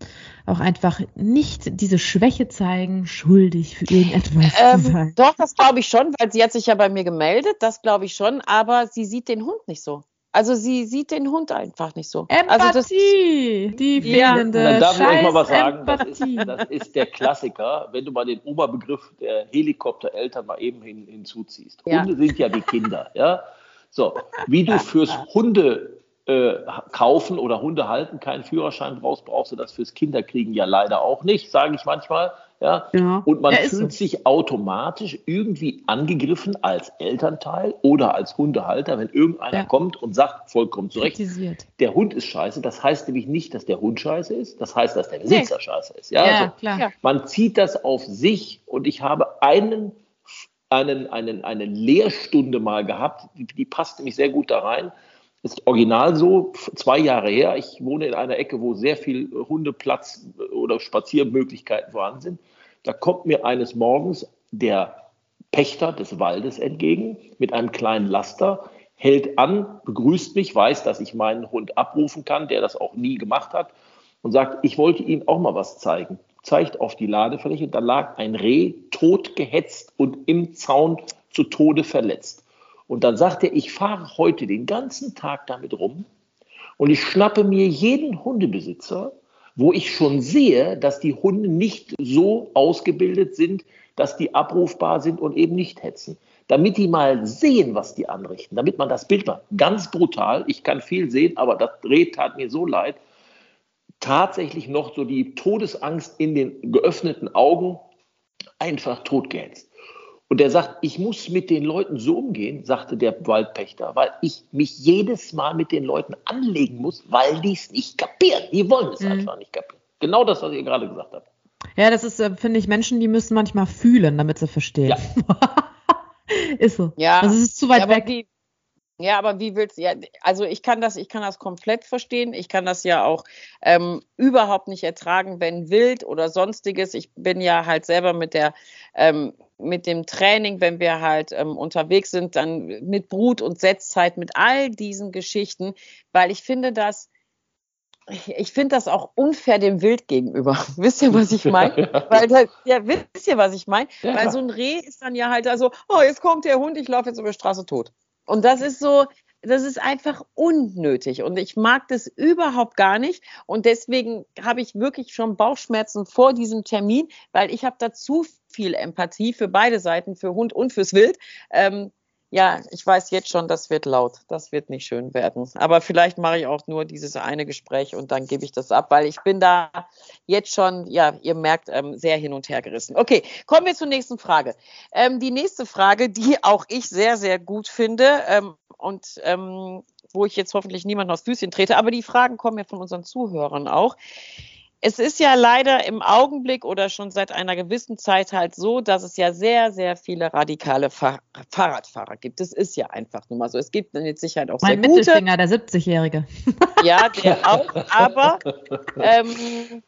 auch einfach nicht diese Schwäche zeigen, schuldig für irgendetwas ähm, zu sein. Doch, das glaube ich schon, weil sie hat sich ja bei mir gemeldet, das glaube ich schon, aber sie sieht den Hund nicht so. Also sie sieht den Hund einfach nicht so. Empathie, also das, die fehlende ja, darf ich euch mal was sagen. Das ist, das ist der Klassiker, wenn du mal den Oberbegriff der Helikoptereltern mal eben hin, hinzuziehst. Ja. Hunde sind ja die Kinder. Ja? So, wie du fürs Hunde äh, kaufen oder Hunde halten keinen Führerschein brauchst, brauchst du das fürs Kinderkriegen ja leider auch nicht, sage ich manchmal. Ja? Ja, und man fühlt sich automatisch irgendwie angegriffen als Elternteil oder als Hundehalter, wenn irgendeiner ja. kommt und sagt, vollkommen zu Recht, der Hund ist scheiße. Das heißt nämlich nicht, dass der Hund scheiße ist, das heißt, dass der Besitzer nee. scheiße ist. Ja, ja, also, klar. Man zieht das auf sich und ich habe einen, einen, einen, eine Lehrstunde mal gehabt, die, die passt nämlich sehr gut da rein. Ist original so, zwei Jahre her. Ich wohne in einer Ecke, wo sehr viel Hundeplatz oder Spaziermöglichkeiten vorhanden sind. Da kommt mir eines Morgens der Pächter des Waldes entgegen mit einem kleinen Laster, hält an, begrüßt mich, weiß, dass ich meinen Hund abrufen kann, der das auch nie gemacht hat, und sagt, ich wollte ihm auch mal was zeigen. Zeigt auf die Ladefläche, da lag ein Reh, tot gehetzt und im Zaun zu Tode verletzt. Und dann sagt er, ich fahre heute den ganzen Tag damit rum und ich schnappe mir jeden Hundebesitzer, wo ich schon sehe, dass die Hunde nicht so ausgebildet sind, dass die abrufbar sind und eben nicht hetzen. Damit die mal sehen, was die anrichten, damit man das Bild macht. Ganz brutal, ich kann viel sehen, aber das Dreh tat mir so leid. Tatsächlich noch so die Todesangst in den geöffneten Augen, einfach totgehetzt. Und er sagt, ich muss mit den Leuten so umgehen, sagte der Waldpächter, weil ich mich jedes Mal mit den Leuten anlegen muss, weil die es nicht kapieren. Die wollen es mhm. einfach nicht kapieren. Genau das, was ihr gerade gesagt habt. Ja, das ist, finde ich, Menschen, die müssen manchmal fühlen, damit sie verstehen. Ja. Ist so. Ja. Das ist zu weit ja, weg. Die, ja, aber wie willst du, ja, also ich kann das, ich kann das komplett verstehen. Ich kann das ja auch ähm, überhaupt nicht ertragen, wenn wild oder sonstiges. Ich bin ja halt selber mit der, ähm, mit dem Training, wenn wir halt ähm, unterwegs sind, dann mit Brut- und Setzzeit, mit all diesen Geschichten, weil ich finde das, ich, ich finde das auch unfair dem Wild gegenüber. Wisst ihr, was ich meine? Weil das, ja, wisst ihr, was ich meine? Ja. Weil so ein Reh ist dann ja halt also, oh, jetzt kommt der Hund, ich laufe jetzt über die Straße tot. Und das ist so, das ist einfach unnötig und ich mag das überhaupt gar nicht und deswegen habe ich wirklich schon Bauchschmerzen vor diesem Termin, weil ich habe da zu viel Empathie für beide Seiten, für Hund und fürs Wild. Ähm, ja, ich weiß jetzt schon, das wird laut, das wird nicht schön werden, aber vielleicht mache ich auch nur dieses eine Gespräch und dann gebe ich das ab, weil ich bin da jetzt schon, ja, ihr merkt, ähm, sehr hin und her gerissen. Okay, kommen wir zur nächsten Frage. Ähm, die nächste Frage, die auch ich sehr, sehr gut finde, ähm, und ähm, wo ich jetzt hoffentlich niemanden aufs Füßchen trete, aber die Fragen kommen ja von unseren Zuhörern auch. Es ist ja leider im Augenblick oder schon seit einer gewissen Zeit halt so, dass es ja sehr, sehr viele radikale Fahr- Fahrradfahrer gibt. Das ist ja einfach nur mal so. Es gibt mit Sicherheit auch sehr gute. Mein Mittelfinger, der siebzigjährige. Ja, der auch. Aber ähm,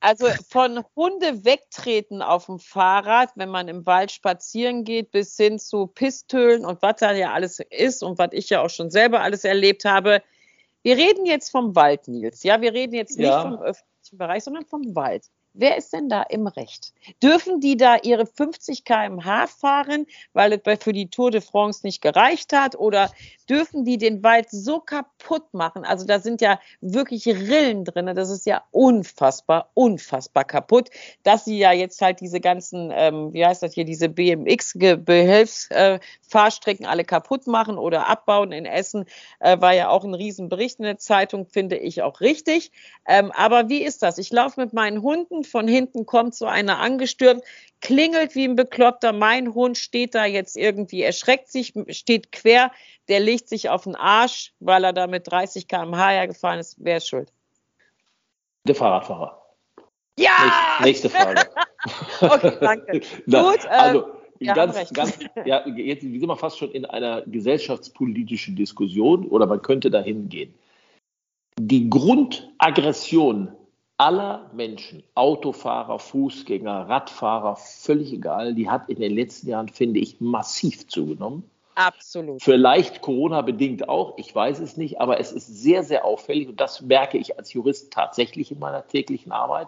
also von Hunde wegtreten auf dem Fahrrad, wenn man im Wald spazieren geht, bis hin zu Pistölen und was da ja alles ist und was ich ja auch schon selber alles erlebt habe. Wir reden jetzt vom Wald, Nils. Ja, wir reden jetzt nicht ja. vom öffentlichen Bereich, sondern vom Wald. Wer ist denn da im Recht? Dürfen die da ihre fünfzig Kilometer pro Stunde fahren, weil es für die Tour de France nicht gereicht hat? Oder dürfen die den Wald so kaputt machen? Also da sind ja wirklich Rillen drin. Das ist ja unfassbar, unfassbar kaputt, dass sie ja jetzt halt diese ganzen, ähm, wie heißt das hier, diese B M X-Behelfsfahrstrecken alle kaputt machen oder abbauen in Essen. Äh, war ja auch ein Riesenbericht in der Zeitung, finde ich auch richtig. Ähm, aber wie ist das? Ich laufe mit meinen Hunden, von hinten kommt so einer angestürmt, klingelt wie ein Bekloppter, mein Hund steht da jetzt irgendwie, erschreckt sich, steht quer, der legt sich auf den Arsch, weil er da mit dreißig Kilometer pro Stunde hergefahren ist. Wer ist schuld? Der Fahrradfahrer. Ja! Nächste Frage. Okay, danke. Na, gut, äh, also, ganz, ganz, ja, jetzt sind wir fast schon in einer gesellschaftspolitischen Diskussion, oder man könnte dahin gehen. Die Grundaggression aller Menschen, Autofahrer, Fußgänger, Radfahrer, völlig egal, die hat in den letzten Jahren, finde ich, massiv zugenommen. Absolut. Vielleicht Corona-bedingt auch, ich weiß es nicht, aber es ist sehr, sehr auffällig und das merke ich als Jurist tatsächlich in meiner täglichen Arbeit,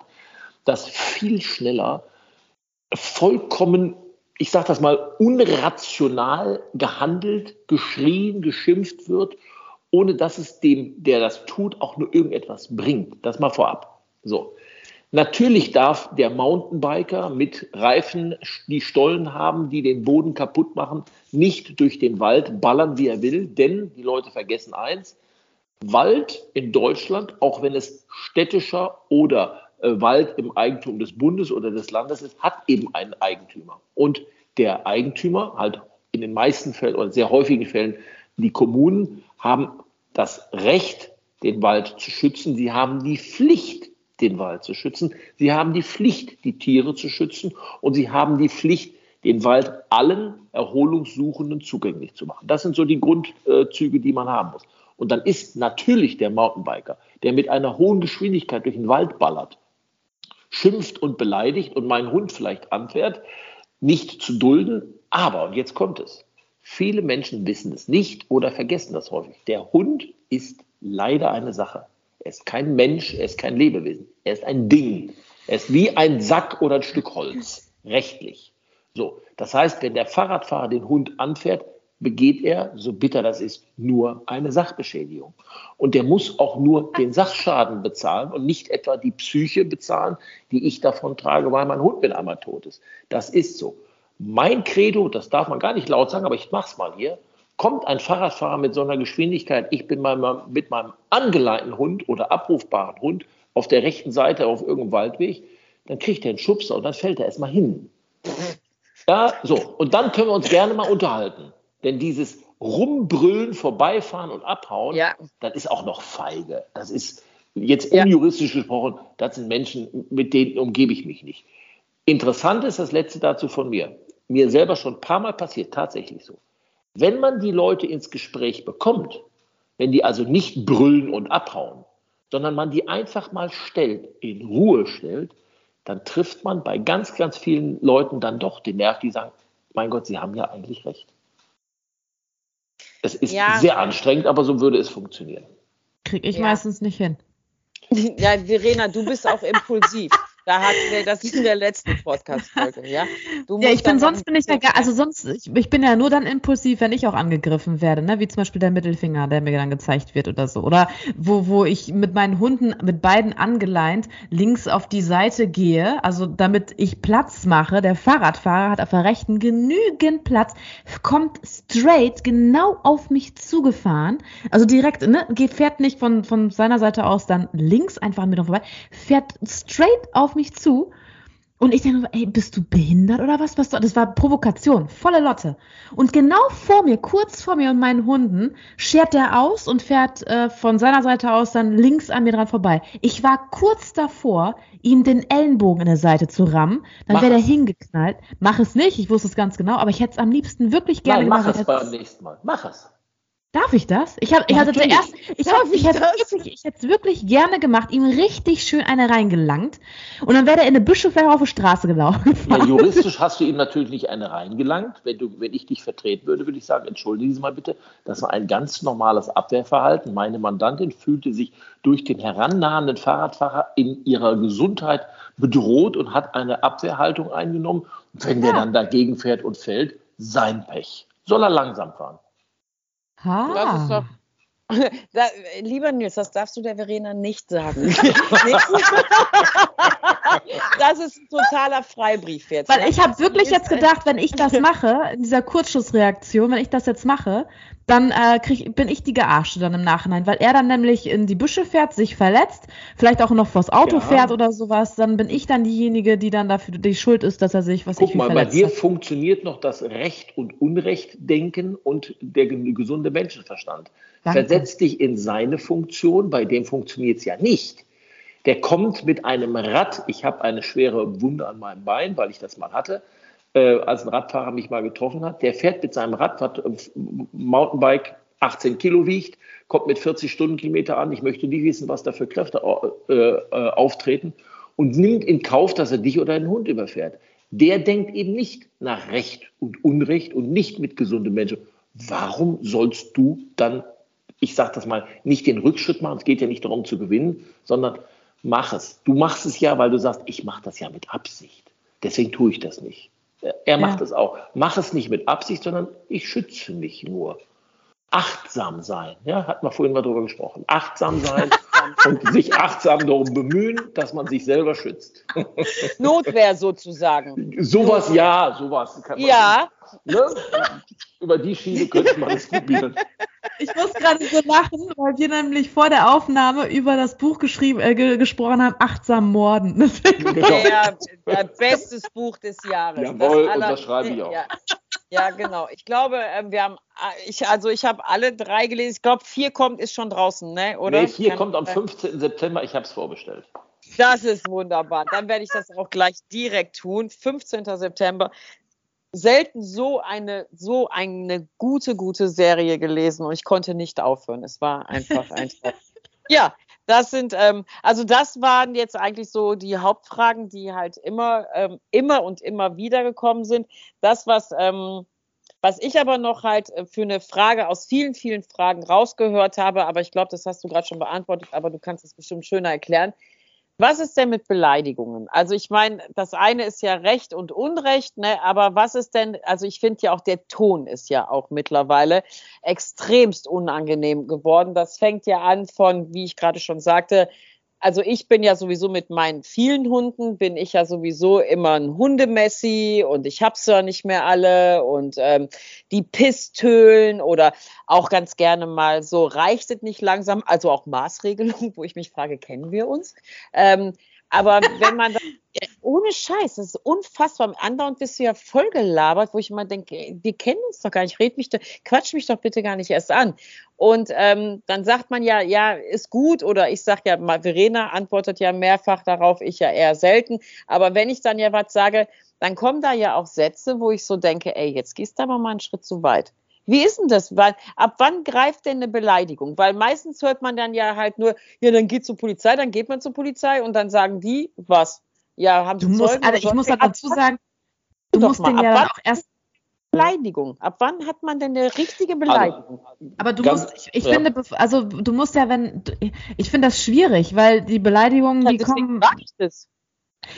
dass viel schneller vollkommen, ich sage das mal, unrational gehandelt, geschrien, geschimpft wird, ohne dass es dem, der das tut, auch nur irgendetwas bringt. Das mal vorab. So, natürlich darf der Mountainbiker mit Reifen, die Stollen haben, die den Boden kaputt machen, nicht durch den Wald ballern, wie er will, denn die Leute vergessen eins, Wald in Deutschland, auch wenn es städtischer oder äh, Wald im Eigentum des Bundes oder des Landes ist, hat eben einen Eigentümer. Und der Eigentümer, halt in den meisten Fällen oder sehr häufigen Fällen, die Kommunen haben das Recht, den Wald zu schützen, sie haben die Pflicht, den Wald zu schützen. Sie haben die Pflicht, die Tiere zu schützen und sie haben die Pflicht, den Wald allen Erholungssuchenden zugänglich zu machen. Das sind so die Grundzüge, die man haben muss. Und dann ist natürlich der Mountainbiker, der mit einer hohen Geschwindigkeit durch den Wald ballert, schimpft und beleidigt und meinen Hund vielleicht anfährt, nicht zu dulden. Aber, und jetzt kommt es, viele Menschen wissen es nicht oder vergessen das häufig. Der Hund ist leider eine Sache. Er ist kein Mensch, er ist kein Lebewesen, er ist ein Ding. Er ist wie ein Sack oder ein Stück Holz, rechtlich. So, das heißt, wenn der Fahrradfahrer den Hund anfährt, begeht er, so bitter das ist, nur eine Sachbeschädigung. Und der muss auch nur den Sachschaden bezahlen und nicht etwa die Psyche bezahlen, die ich davon trage, weil mein Hund mit einmal tot ist. Das ist so. Mein Credo, das darf man gar nicht laut sagen, aber ich mach's mal hier. Kommt ein Fahrradfahrer mit so einer Geschwindigkeit, ich bin mal mit meinem angeleinten Hund oder abrufbaren Hund auf der rechten Seite auf irgendeinem Waldweg, dann kriegt er einen Schubser und dann fällt er erstmal hin. Ja, so. Und dann können wir uns gerne mal unterhalten. Denn dieses Rumbrüllen, Vorbeifahren und Abhauen, ja. das ist auch noch feige. Das ist jetzt unjuristisch ja. gesprochen, das sind Menschen, mit denen umgebe ich mich nicht. Interessant ist das Letzte dazu von mir. Mir selber schon ein paar Mal passiert, tatsächlich so. Wenn man die Leute ins Gespräch bekommt, wenn die also nicht brüllen und abhauen, sondern man die einfach mal stellt, in Ruhe stellt, dann trifft man bei ganz, ganz vielen Leuten dann doch den Nerv, die sagen, mein Gott, sie haben ja eigentlich recht. Es ist ja. sehr anstrengend, aber so würde es funktionieren. Kriege ich ja. meistens nicht hin. Ja, Verena, du bist auch impulsiv. Da hatten wir das in der letzten Podcast-Folge, ja? Du ja, ich bin sonst bin ich ja gar, also sonst, ich, ich bin ja nur dann impulsiv, wenn ich auch angegriffen werde, ne? Wie zum Beispiel der Mittelfinger, der mir dann gezeigt wird oder so. Oder wo, wo ich mit meinen Hunden, mit beiden angeleint, links auf die Seite gehe, also damit ich Platz mache. Der Fahrradfahrer hat auf der rechten genügend Platz, kommt straight genau auf mich zugefahren, also direkt, ne? Fährt nicht von, von seiner Seite aus dann links einfach mit vorbei, fährt straight auf mich zu Und ich denke, ey, bist du behindert oder was? Das war Provokation, volle Lotte. Und genau vor mir, kurz vor mir und meinen Hunden, schert der aus und fährt äh, von seiner Seite aus dann links an mir dran vorbei. Ich war kurz davor, ihm den Ellenbogen in der Seite zu rammen. Dann wäre der hingeknallt. Mach es nicht, ich wusste es ganz genau, aber ich hätte es am liebsten wirklich gerne gemacht. Nein, mach es beim nächsten Mal, mach es. Darf ich das? Ich habe, ich hatte der erste, ich habe, ich hätte wirklich, ich wirklich gerne gemacht, ihm richtig schön eine reingelangt und dann wäre er in eine Büsche vielleicht auf die Straße gelaufen. Ja, juristisch hast du ihm natürlich nicht eine reingelangt. Wenn du, wenn ich dich vertreten würde, würde ich sagen, entschuldigen Sie mal bitte, das war ein ganz normales Abwehrverhalten. Meine Mandantin fühlte sich durch den herannahenden Fahrradfahrer in ihrer Gesundheit bedroht und hat eine Abwehrhaltung eingenommen. Und wenn ja. der dann dagegen fährt und fällt, sein Pech. Soll er langsam fahren. Ah. Das ist doch, da, lieber Nils, das darfst du der Verena nicht sagen. Das ist ein totaler Freibrief jetzt. Weil ich habe wirklich jetzt gedacht, wenn ich das mache, in dieser Kurzschussreaktion, wenn ich das jetzt mache, dann äh, krieg, bin ich die Gearschte dann im Nachhinein, weil er dann nämlich in die Büsche fährt, sich verletzt, vielleicht auch noch vors Auto ja. fährt oder sowas, dann bin ich dann diejenige, die dann dafür die schuld ist, dass er sich was Guck ich mal, verletzt hat. Guck mal, bei dir funktioniert noch das Recht- und Unrecht-Denken und der gesunde Menschenverstand. Danke. Versetz dich in seine Funktion, bei dem funktioniert es ja nicht. Der kommt mit einem Rad, ich habe eine schwere Wunde an meinem Bein, weil ich das mal hatte, äh, als ein Radfahrer mich mal getroffen hat, der fährt mit seinem Rad, was äh, Mountainbike achtzehn Kilo wiegt, kommt mit vierzig Stundenkilometer an, ich möchte nicht wissen, was da für Kräfte äh, äh, auftreten und nimmt in Kauf, dass er dich oder einen Hund überfährt. Der denkt eben nicht nach Recht und Unrecht und nicht mit gesundem Menschen. Warum sollst du dann, ich sage das mal, nicht den Rückschritt machen, es geht ja nicht darum zu gewinnen, sondern mach es. Du machst es ja, weil du sagst, ich mache das ja mit Absicht. Deswegen tue ich das nicht. Er macht es auch. Mach es nicht mit Absicht, sondern ich schütze mich nur. Achtsam sein. Ja, hat man vorhin mal drüber gesprochen. Achtsam sein und sich achtsam darum bemühen, dass man sich selber schützt. Notwehr sozusagen. Sowas, ja, sowas. Kann man ja. Ne? Über die Schiene könnte man es probieren. Ich muss gerade so lachen, weil wir nämlich vor der Aufnahme über das Buch geschrieben, äh, gesprochen haben, Achtsam Morden. Ja, ja, bestes Buch des Jahres. Jawohl, das, aller, und das schreibe ich auch. Ja, ja, genau. Ich glaube, wir haben, ich, also ich habe alle drei gelesen. Ich glaube, vier kommt, ist schon draußen, ne? Oder? Nee, vier kommt am fünfzehnten September. Ich habe es vorbestellt. Das ist wunderbar. Dann werde ich das auch gleich direkt tun. fünfzehnten September. Selten so eine so eine gute, gute Serie gelesen und ich konnte nicht aufhören. Es war einfach ein Traum. Ja, das sind, ähm, also das waren jetzt eigentlich so die Hauptfragen, die halt immer, ähm, immer und immer wieder gekommen sind. Das, was, ähm, was ich aber noch halt für eine Frage aus vielen, vielen Fragen rausgehört habe, aber ich glaube, das hast du gerade schon beantwortet, aber du kannst es bestimmt schöner erklären. Was ist denn mit Beleidigungen? Also ich meine, das eine ist ja Recht und Unrecht, ne? Aber was ist denn, also ich finde ja auch, der Ton ist ja auch mittlerweile extremst unangenehm geworden. Das fängt ja an von, wie ich gerade schon sagte, also ich bin ja sowieso mit meinen vielen Hunden, bin ich ja sowieso immer ein Hundemessi und ich hab's ja nicht mehr alle und ähm, die Pistölen oder auch ganz gerne mal so, reicht es nicht langsam, also auch Maßregelung, wo ich mich frage, kennen wir uns? Ähm, aber wenn man, das, ohne Scheiß, das ist unfassbar, andauernd bist du ja voll gelabert, wo ich immer denke, wir kennen uns doch gar nicht, red mich doch, quatsch mich doch bitte gar nicht erst an. Und ähm, dann sagt man ja, ja, ist gut, oder ich sage ja, Verena antwortet ja mehrfach darauf, ich ja eher selten. Aber wenn ich dann ja was sage, dann kommen da ja auch Sätze, wo ich so denke, ey, jetzt gehst du aber mal einen Schritt zu weit. Wie ist denn das? Weil, ab wann greift denn eine Beleidigung? Weil meistens hört man dann ja halt nur, ja, dann geht zur Polizei, dann geht man zur Polizei und dann sagen die, was? Ja, haben sie Zeugen? Musst, also ich muss da dazu sagen, du musst den ja auch erst... Beleidigung. Ab wann hat man denn eine richtige Beleidigung? Also, aber du ganz, musst, ich, ich ja. finde, also du musst ja, wenn, ich finde das schwierig, weil die Beleidigungen, ja, die kommen. Ich das.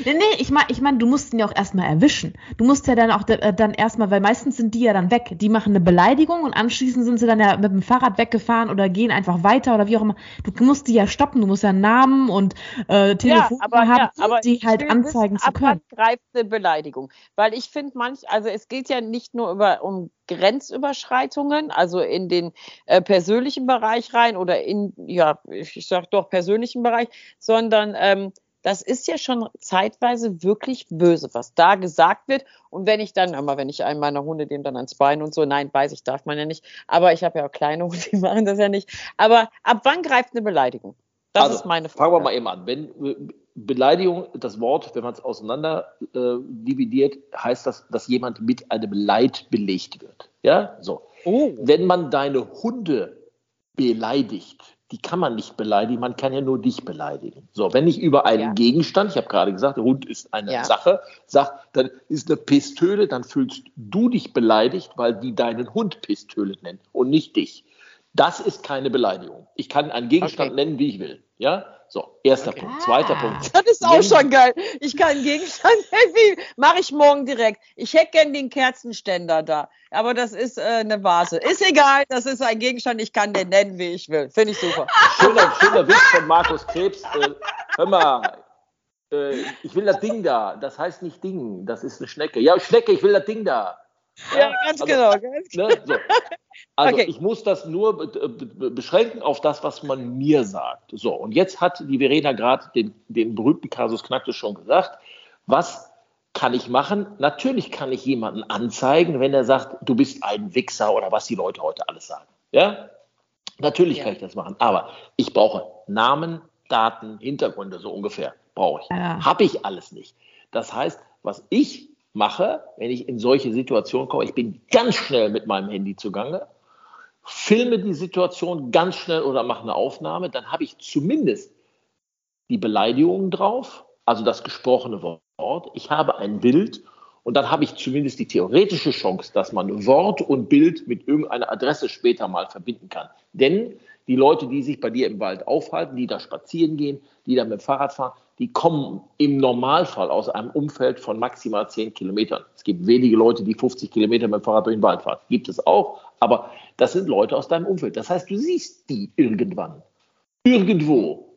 Nee, nee, ich meine, ich mein, du musst ihn ja auch erstmal erwischen. Du musst ja dann auch äh, dann erstmal, weil meistens sind die ja dann weg. Die machen eine Beleidigung und anschließend sind sie dann ja mit dem Fahrrad weggefahren oder gehen einfach weiter oder wie auch immer. Du musst die ja stoppen, du musst ja Namen und äh, Telefon ja, haben, ja, aber die halt anzeigen wissen, zu können. Ab wann greift eine Beleidigung? Weil ich finde manch, also es geht ja nicht nur über um Grenzüberschreitungen, also in den äh, persönlichen Bereich rein oder in, ja, ich sag doch persönlichen Bereich, sondern ähm, Das ist ja schon zeitweise wirklich böse, was da gesagt wird. Und wenn ich dann, aber wenn ich einem meiner Hunde dem dann ans Bein und so, nein, weiß ich, darf man ja nicht. Aber ich habe ja auch kleine Hunde, die machen das ja nicht. Aber ab wann greift eine Beleidigung? Das also, ist meine Frage. Fangen wir mal eben an. Wenn Beleidigung, das Wort, wenn man es auseinander äh, dividiert, heißt das, dass jemand mit einem Leid belegt wird. Ja, so. Oh. Wenn man deine Hunde beleidigt, die kann man nicht beleidigen, man kann ja nur dich beleidigen. So, wenn ich über einen ja. Gegenstand, ich habe gerade gesagt, der Hund ist eine ja. Sache, sag, dann ist eine Pistole, dann fühlst du dich beleidigt, weil die deinen Hund Pistole nennen und nicht dich. Das ist keine Beleidigung. Ich kann einen Gegenstand okay. nennen, wie ich will. Ja, so, erster okay. Punkt. Zweiter ah, Punkt. Das ist auch Wenn, schon geil. Ich kann einen Gegenstand nennen, wie mache ich morgen direkt. Ich hätte gern den Kerzenständer da, aber das ist äh, eine Vase. Ist egal, das ist ein Gegenstand, ich kann den nennen, wie ich will. Finde ich super. Schöner, schöner Witz von Markus Krebs. Äh, hör mal, äh, ich will das Ding da. Das heißt nicht Ding, das ist eine Schnecke. Ja, Schnecke, ich will das Ding da. Ja, ja ganz, also, genau, ganz genau. Ne, so. Also okay. ich muss das nur be- be- beschränken auf das, was man mir sagt. So, und jetzt hat die Verena gerade den, den berühmten Kasus Knacktus schon gesagt. Was kann ich machen? Natürlich kann ich jemanden anzeigen, wenn er sagt, du bist ein Wichser oder was die Leute heute alles sagen. Ja, natürlich ja. kann ich das machen. Aber ich brauche Namen, Daten, Hintergründe, so ungefähr brauche ich. Ja. Habe ich alles nicht. Das heißt, was ich mache, wenn ich in solche Situationen komme, ich bin ganz schnell mit meinem Handy zugange, filme die Situation ganz schnell oder mache eine Aufnahme, dann habe ich zumindest die Beleidigungen drauf, also das gesprochene Wort. Ich habe ein Bild und dann habe ich zumindest die theoretische Chance, dass man Wort und Bild mit irgendeiner Adresse später mal verbinden kann. Denn die Leute, die sich bei dir im Wald aufhalten, die da spazieren gehen, die da mit dem Fahrrad fahren, die kommen im Normalfall aus einem Umfeld von maximal zehn Kilometern. Es gibt wenige Leute, die fünfzig Kilometer mit dem Fahrrad durch den Wald fahren. Gibt es auch, aber das sind Leute aus deinem Umfeld. Das heißt, du siehst die irgendwann, irgendwo.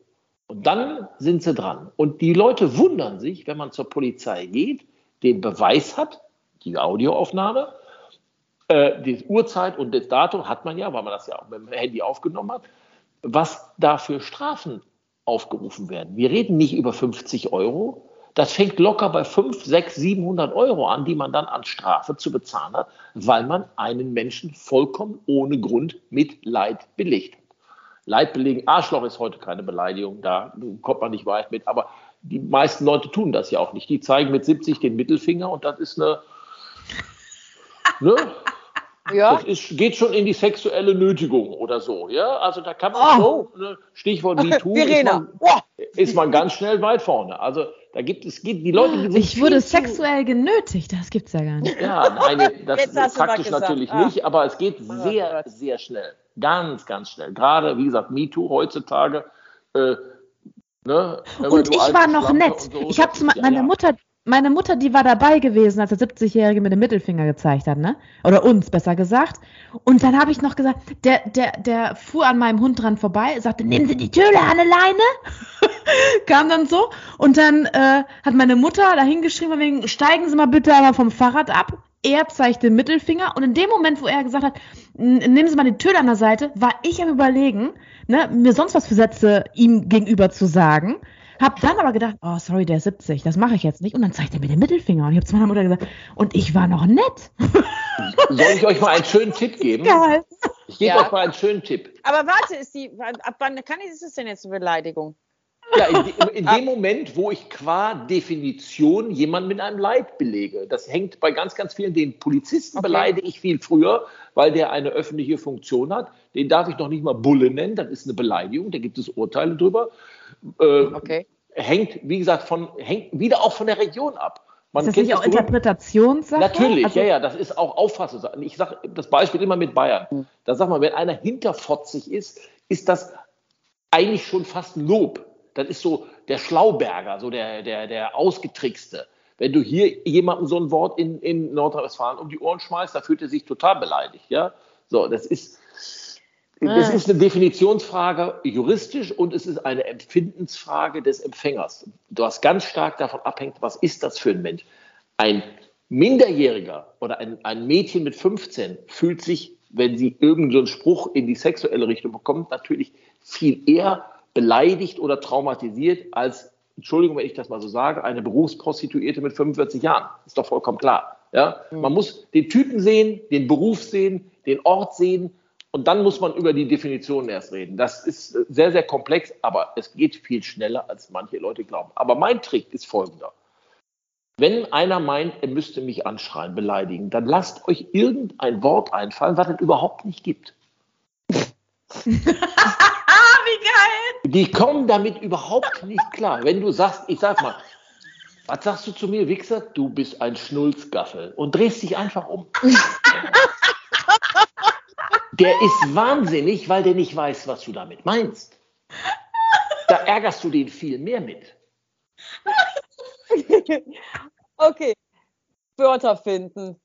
Und dann sind sie dran. Und die Leute wundern sich, wenn man zur Polizei geht, den Beweis hat, die Audioaufnahme, äh, die Uhrzeit und das Datum hat man ja, weil man das ja auch mit dem Handy aufgenommen hat, was da für Strafen aufgerufen werden. Wir reden nicht über fünfzig Euro. Das fängt locker bei fünfhundert, sechshundert, siebenhundert Euro an, die man dann an Strafe zu bezahlen hat, weil man einen Menschen vollkommen ohne Grund mit Leid belegt hat. Leid belegen, Arschloch ist heute keine Beleidigung, da kommt man nicht weit mit, aber die meisten Leute tun das ja auch nicht. Die zeigen mit siebzig den Mittelfinger und das ist eine... Ne? Ja. Das ist, geht schon in die sexuelle Nötigung oder so, ja, also da kann man oh. so, ne, Stichwort MeToo, Verena. Ist, man, oh. ist man ganz schnell weit vorne, also da gibt es, geht die Leute, die sind Ich wurde sexuell zu, genötigt, das gibt's ja gar nicht. Ja, nein, das ist praktisch natürlich ah. nicht, aber es geht sehr, sehr schnell, ganz, ganz schnell, gerade, wie gesagt, MeToo heutzutage, äh, ne, und ich war noch Schlampe nett, so, ich habe zu meiner ja, ja. Mutter... Meine Mutter, die war dabei gewesen, als der siebzigjährige mit dem Mittelfinger gezeigt hat, ne? Oder uns, besser gesagt. Und dann habe ich noch gesagt, der, der, der fuhr an meinem Hund dran vorbei, sagte, nehmen Sie die Töle an der Leine. Kam dann so. Und dann äh, hat meine Mutter dahin geschrieben, von wegen, steigen Sie mal bitte aber vom Fahrrad ab. Er zeigt den Mittelfinger. Und in dem Moment, wo er gesagt hat, nehmen Sie mal die Töle an der Seite, war ich am Überlegen, ne, mir sonst was für Sätze ihm gegenüber zu sagen. Hab dann aber gedacht, oh, sorry, der ist siebzig, das mache ich jetzt nicht. Und dann zeigt er mir den Mittelfinger. Und ich habe zu meiner Mutter gesagt, und ich war noch nett. Soll ich euch mal einen schönen Tipp geben? Geil. Ich gebe ja. euch mal einen schönen Tipp. Aber warte, ist die, ab wann kann ich, ist das denn jetzt eine Beleidigung? Ja, in, in dem Moment, wo ich qua Definition jemanden mit einem Leid belege. Das hängt bei ganz, ganz vielen, den Polizisten okay. beleide ich viel früher, weil der eine öffentliche Funktion hat. Den darf ich noch nicht mal Bulle nennen, das ist eine Beleidigung, da gibt es Urteile drüber. Äh, okay. Hängt, wie gesagt, von, hängt wieder auch von der Region ab. Man ist das nicht auch Interpretationssache? Natürlich, also, ja, ja, das ist auch Auffassungssache. Ich sage das Beispiel immer mit Bayern. Da sagt man, wenn einer hinterfotzig ist, ist das eigentlich schon fast ein Lob. Das ist so der Schlauberger, so der, der, der Ausgetrickste. Wenn du hier jemandem so ein Wort in, in Nordrhein-Westfalen um die Ohren schmeißt, da fühlt er sich total beleidigt. Ja? So, das ist, das ist eine Definitionsfrage juristisch und es ist eine Empfindensfrage des Empfängers. Du hast ganz stark davon abhängt, was ist das für ein Mensch? Ein Minderjähriger oder ein, ein Mädchen mit fünfzehn fühlt sich, wenn sie irgendeinen Spruch in die sexuelle Richtung bekommt, natürlich viel eher beleidigt oder traumatisiert als Entschuldigung, wenn ich das mal so sage, eine Berufsprostituierte mit fünfundvierzig Jahren. Ist doch vollkommen klar. Ja? Mhm. Man muss den Typen sehen, den Beruf sehen, den Ort sehen und dann muss man über die Definitionen erst reden. Das ist sehr, sehr komplex, aber es geht viel schneller, als manche Leute glauben. Aber mein Trick ist folgender. Wenn einer meint, er müsste mich anschreien, beleidigen, dann lasst euch irgendein Wort einfallen, was es überhaupt nicht gibt. Wie geil! Die kommen damit überhaupt nicht klar. Wenn du sagst, ich sag mal, was sagst du zu mir, Wichser? Du bist ein Schnulzgaffel und drehst dich einfach um. Der ist wahnsinnig, weil der nicht weiß, was du damit meinst. Da ärgerst du den viel mehr mit. Okay, Wörter finden.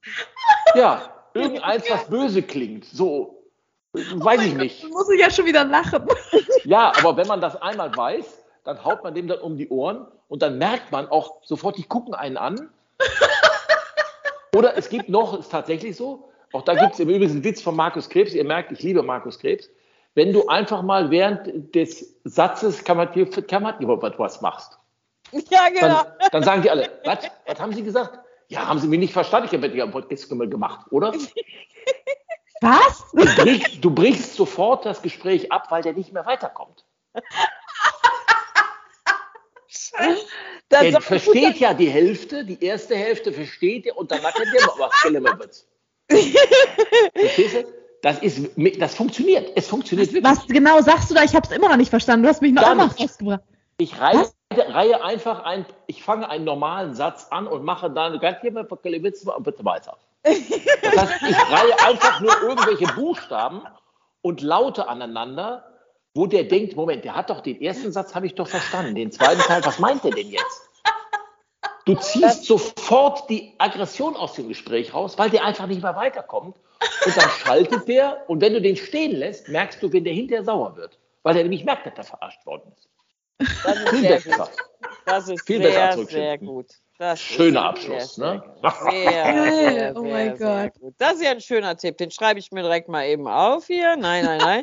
Ja, irgendeins, was böse klingt, so. Weiß oh ich Gott, nicht. Muss ich ja schon wieder lachen. Ja, aber wenn man das einmal weiß, dann haut man dem dann um die Ohren und dann merkt man auch sofort, die gucken einen an. Oder es gibt noch, ist tatsächlich so, auch da gibt es im Übrigen einen Witz von Markus Krebs, ihr merkt, ich liebe Markus Krebs, wenn du einfach mal während des Satzes Kammertgebot was machst. Ja, genau. Dann, dann sagen die alle, was, was haben sie gesagt? Ja, haben sie mich nicht verstanden, ich habe ja einen Podcast gemacht, oder? Was? Du brichst, du brichst sofort das Gespräch ab, weil der nicht mehr weiterkommt. Der versteht ja die Hälfte, die erste Hälfte versteht er und dann macht er dir noch was. Verstehst du? Das, ist, das funktioniert. Es funktioniert was, wirklich. Was genau sagst du da? Ich habe es immer noch nicht verstanden. Du hast mich noch einmal rausgebracht. Ich reihe, reihe einfach ein, ich fange einen normalen Satz an und mache dann ganz jemand bitte weiter. Das heißt, ich reihe einfach nur irgendwelche Buchstaben und Laute aneinander, wo der denkt, Moment, der hat doch den ersten Satz, habe ich doch verstanden, den zweiten Teil, was meint der denn jetzt? Du ziehst sofort die Aggression aus dem Gespräch raus, weil der einfach nicht mehr weiterkommt und dann schaltet der und wenn du den stehen lässt, merkst du, wenn der hinterher sauer wird, weil er nämlich merkt, dass er verarscht worden ist. Das ist viel besser. Gut. Das ist viel sehr, besser sehr gut. Das schöner Abschluss, sehr, ne? Sehr, sehr, oh mein Gott. Gut. Das ist ja ein schöner Tipp. Den schreibe ich mir direkt mal eben auf hier. Nein, nein, nein.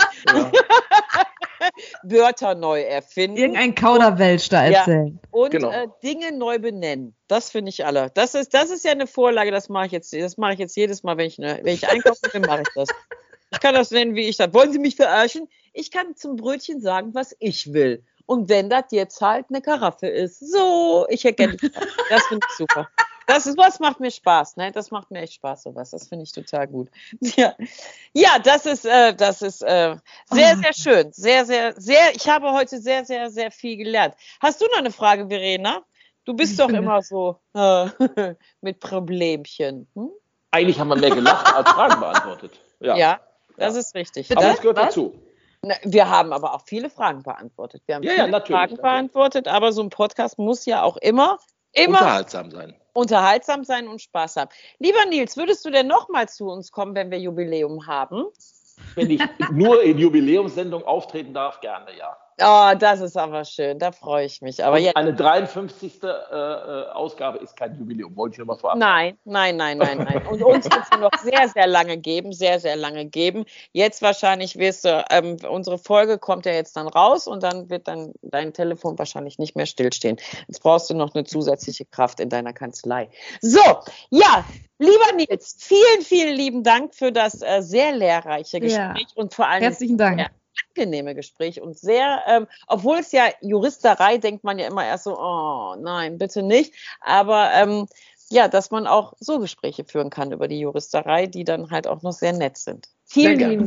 Wörter neu erfinden. Irgendein Kauderwelsch da erzählen. Ja. Und genau. äh, Dinge neu benennen. Das finde ich alle. Das ist, das ist ja eine Vorlage, das mache ich jetzt. Das mache ich jetzt jedes Mal, wenn ich, ne, wenn ich einkaufe, dann mache ich das. Ich kann das nennen, wie ich das. Wollen Sie mich verarschen? Ich kann zum Brötchen sagen, was ich will. Und wenn das jetzt halt eine Karaffe ist, so, ich erkenne das, finde ich super. Das ist was, macht mir Spaß, ne? Das macht mir echt Spaß, sowas. Das finde ich total gut. Ja, ja das ist, äh, das ist äh, sehr, sehr schön, sehr, sehr, sehr. Ich habe heute sehr, sehr, sehr viel gelernt. Hast du noch eine Frage, Verena? Du bist doch immer so äh, mit Problemchen. Hm? Eigentlich haben wir mehr gelacht als Fragen beantwortet. Ja, ja das ja. ist richtig. Aber das gehört was? dazu. Wir haben aber auch viele Fragen beantwortet. Wir haben ja, viele ja, Fragen beantwortet, aber so ein Podcast muss ja auch immer, immer unterhaltsam sein. Unterhaltsam sein und Spaß haben. Lieber Nils, würdest du denn nochmal zu uns kommen, wenn wir Jubiläum haben? Wenn ich nur in Jubiläumssendung auftreten darf, gerne, ja. Oh, das ist aber schön, da freue ich mich. Aber jetzt eine dreiundfünfzigste Ausgabe ist kein Jubiläum, wollte ich nur mal vorab. Nein, nein, nein, nein, nein. Und uns wird es noch sehr, sehr lange geben, sehr, sehr lange geben. Jetzt wahrscheinlich wirst du, ähm, unsere Folge kommt ja jetzt dann raus und dann wird dann dein Telefon wahrscheinlich nicht mehr stillstehen. Jetzt brauchst du noch eine zusätzliche Kraft in deiner Kanzlei. So, ja. Lieber Nils, vielen, vielen lieben Dank für das äh, sehr lehrreiche Gespräch ja. und vor allem herzlichen Dank. Sehr angenehme Gespräch und sehr, ähm, obwohl es ja Juristerei, denkt man ja immer erst so, oh nein, bitte nicht, aber ähm, ja, dass man auch so Gespräche führen kann über die Juristerei, die dann halt auch noch sehr nett sind. Vielen lieben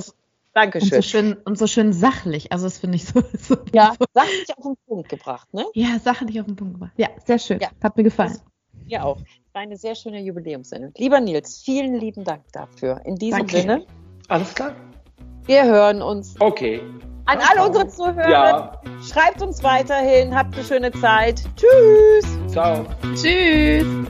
Dank. Dankeschön. Und so, schön, und so schön sachlich, also das finde ich so, so. Ja, sachlich auf den Punkt gebracht, ne? Ja, sachlich auf den Punkt gebracht. Ja, sehr schön. Ja. Hat mir gefallen. Ja auch. Eine sehr schöne Jubiläumssendung. Lieber Nils, vielen lieben Dank dafür. In diesem Danke. Sinne. Alles klar. Wir hören uns. Okay. An okay. alle unsere Zuhörer. Ja. Schreibt uns weiterhin. Habt eine schöne Zeit. Tschüss. Ciao. Tschüss.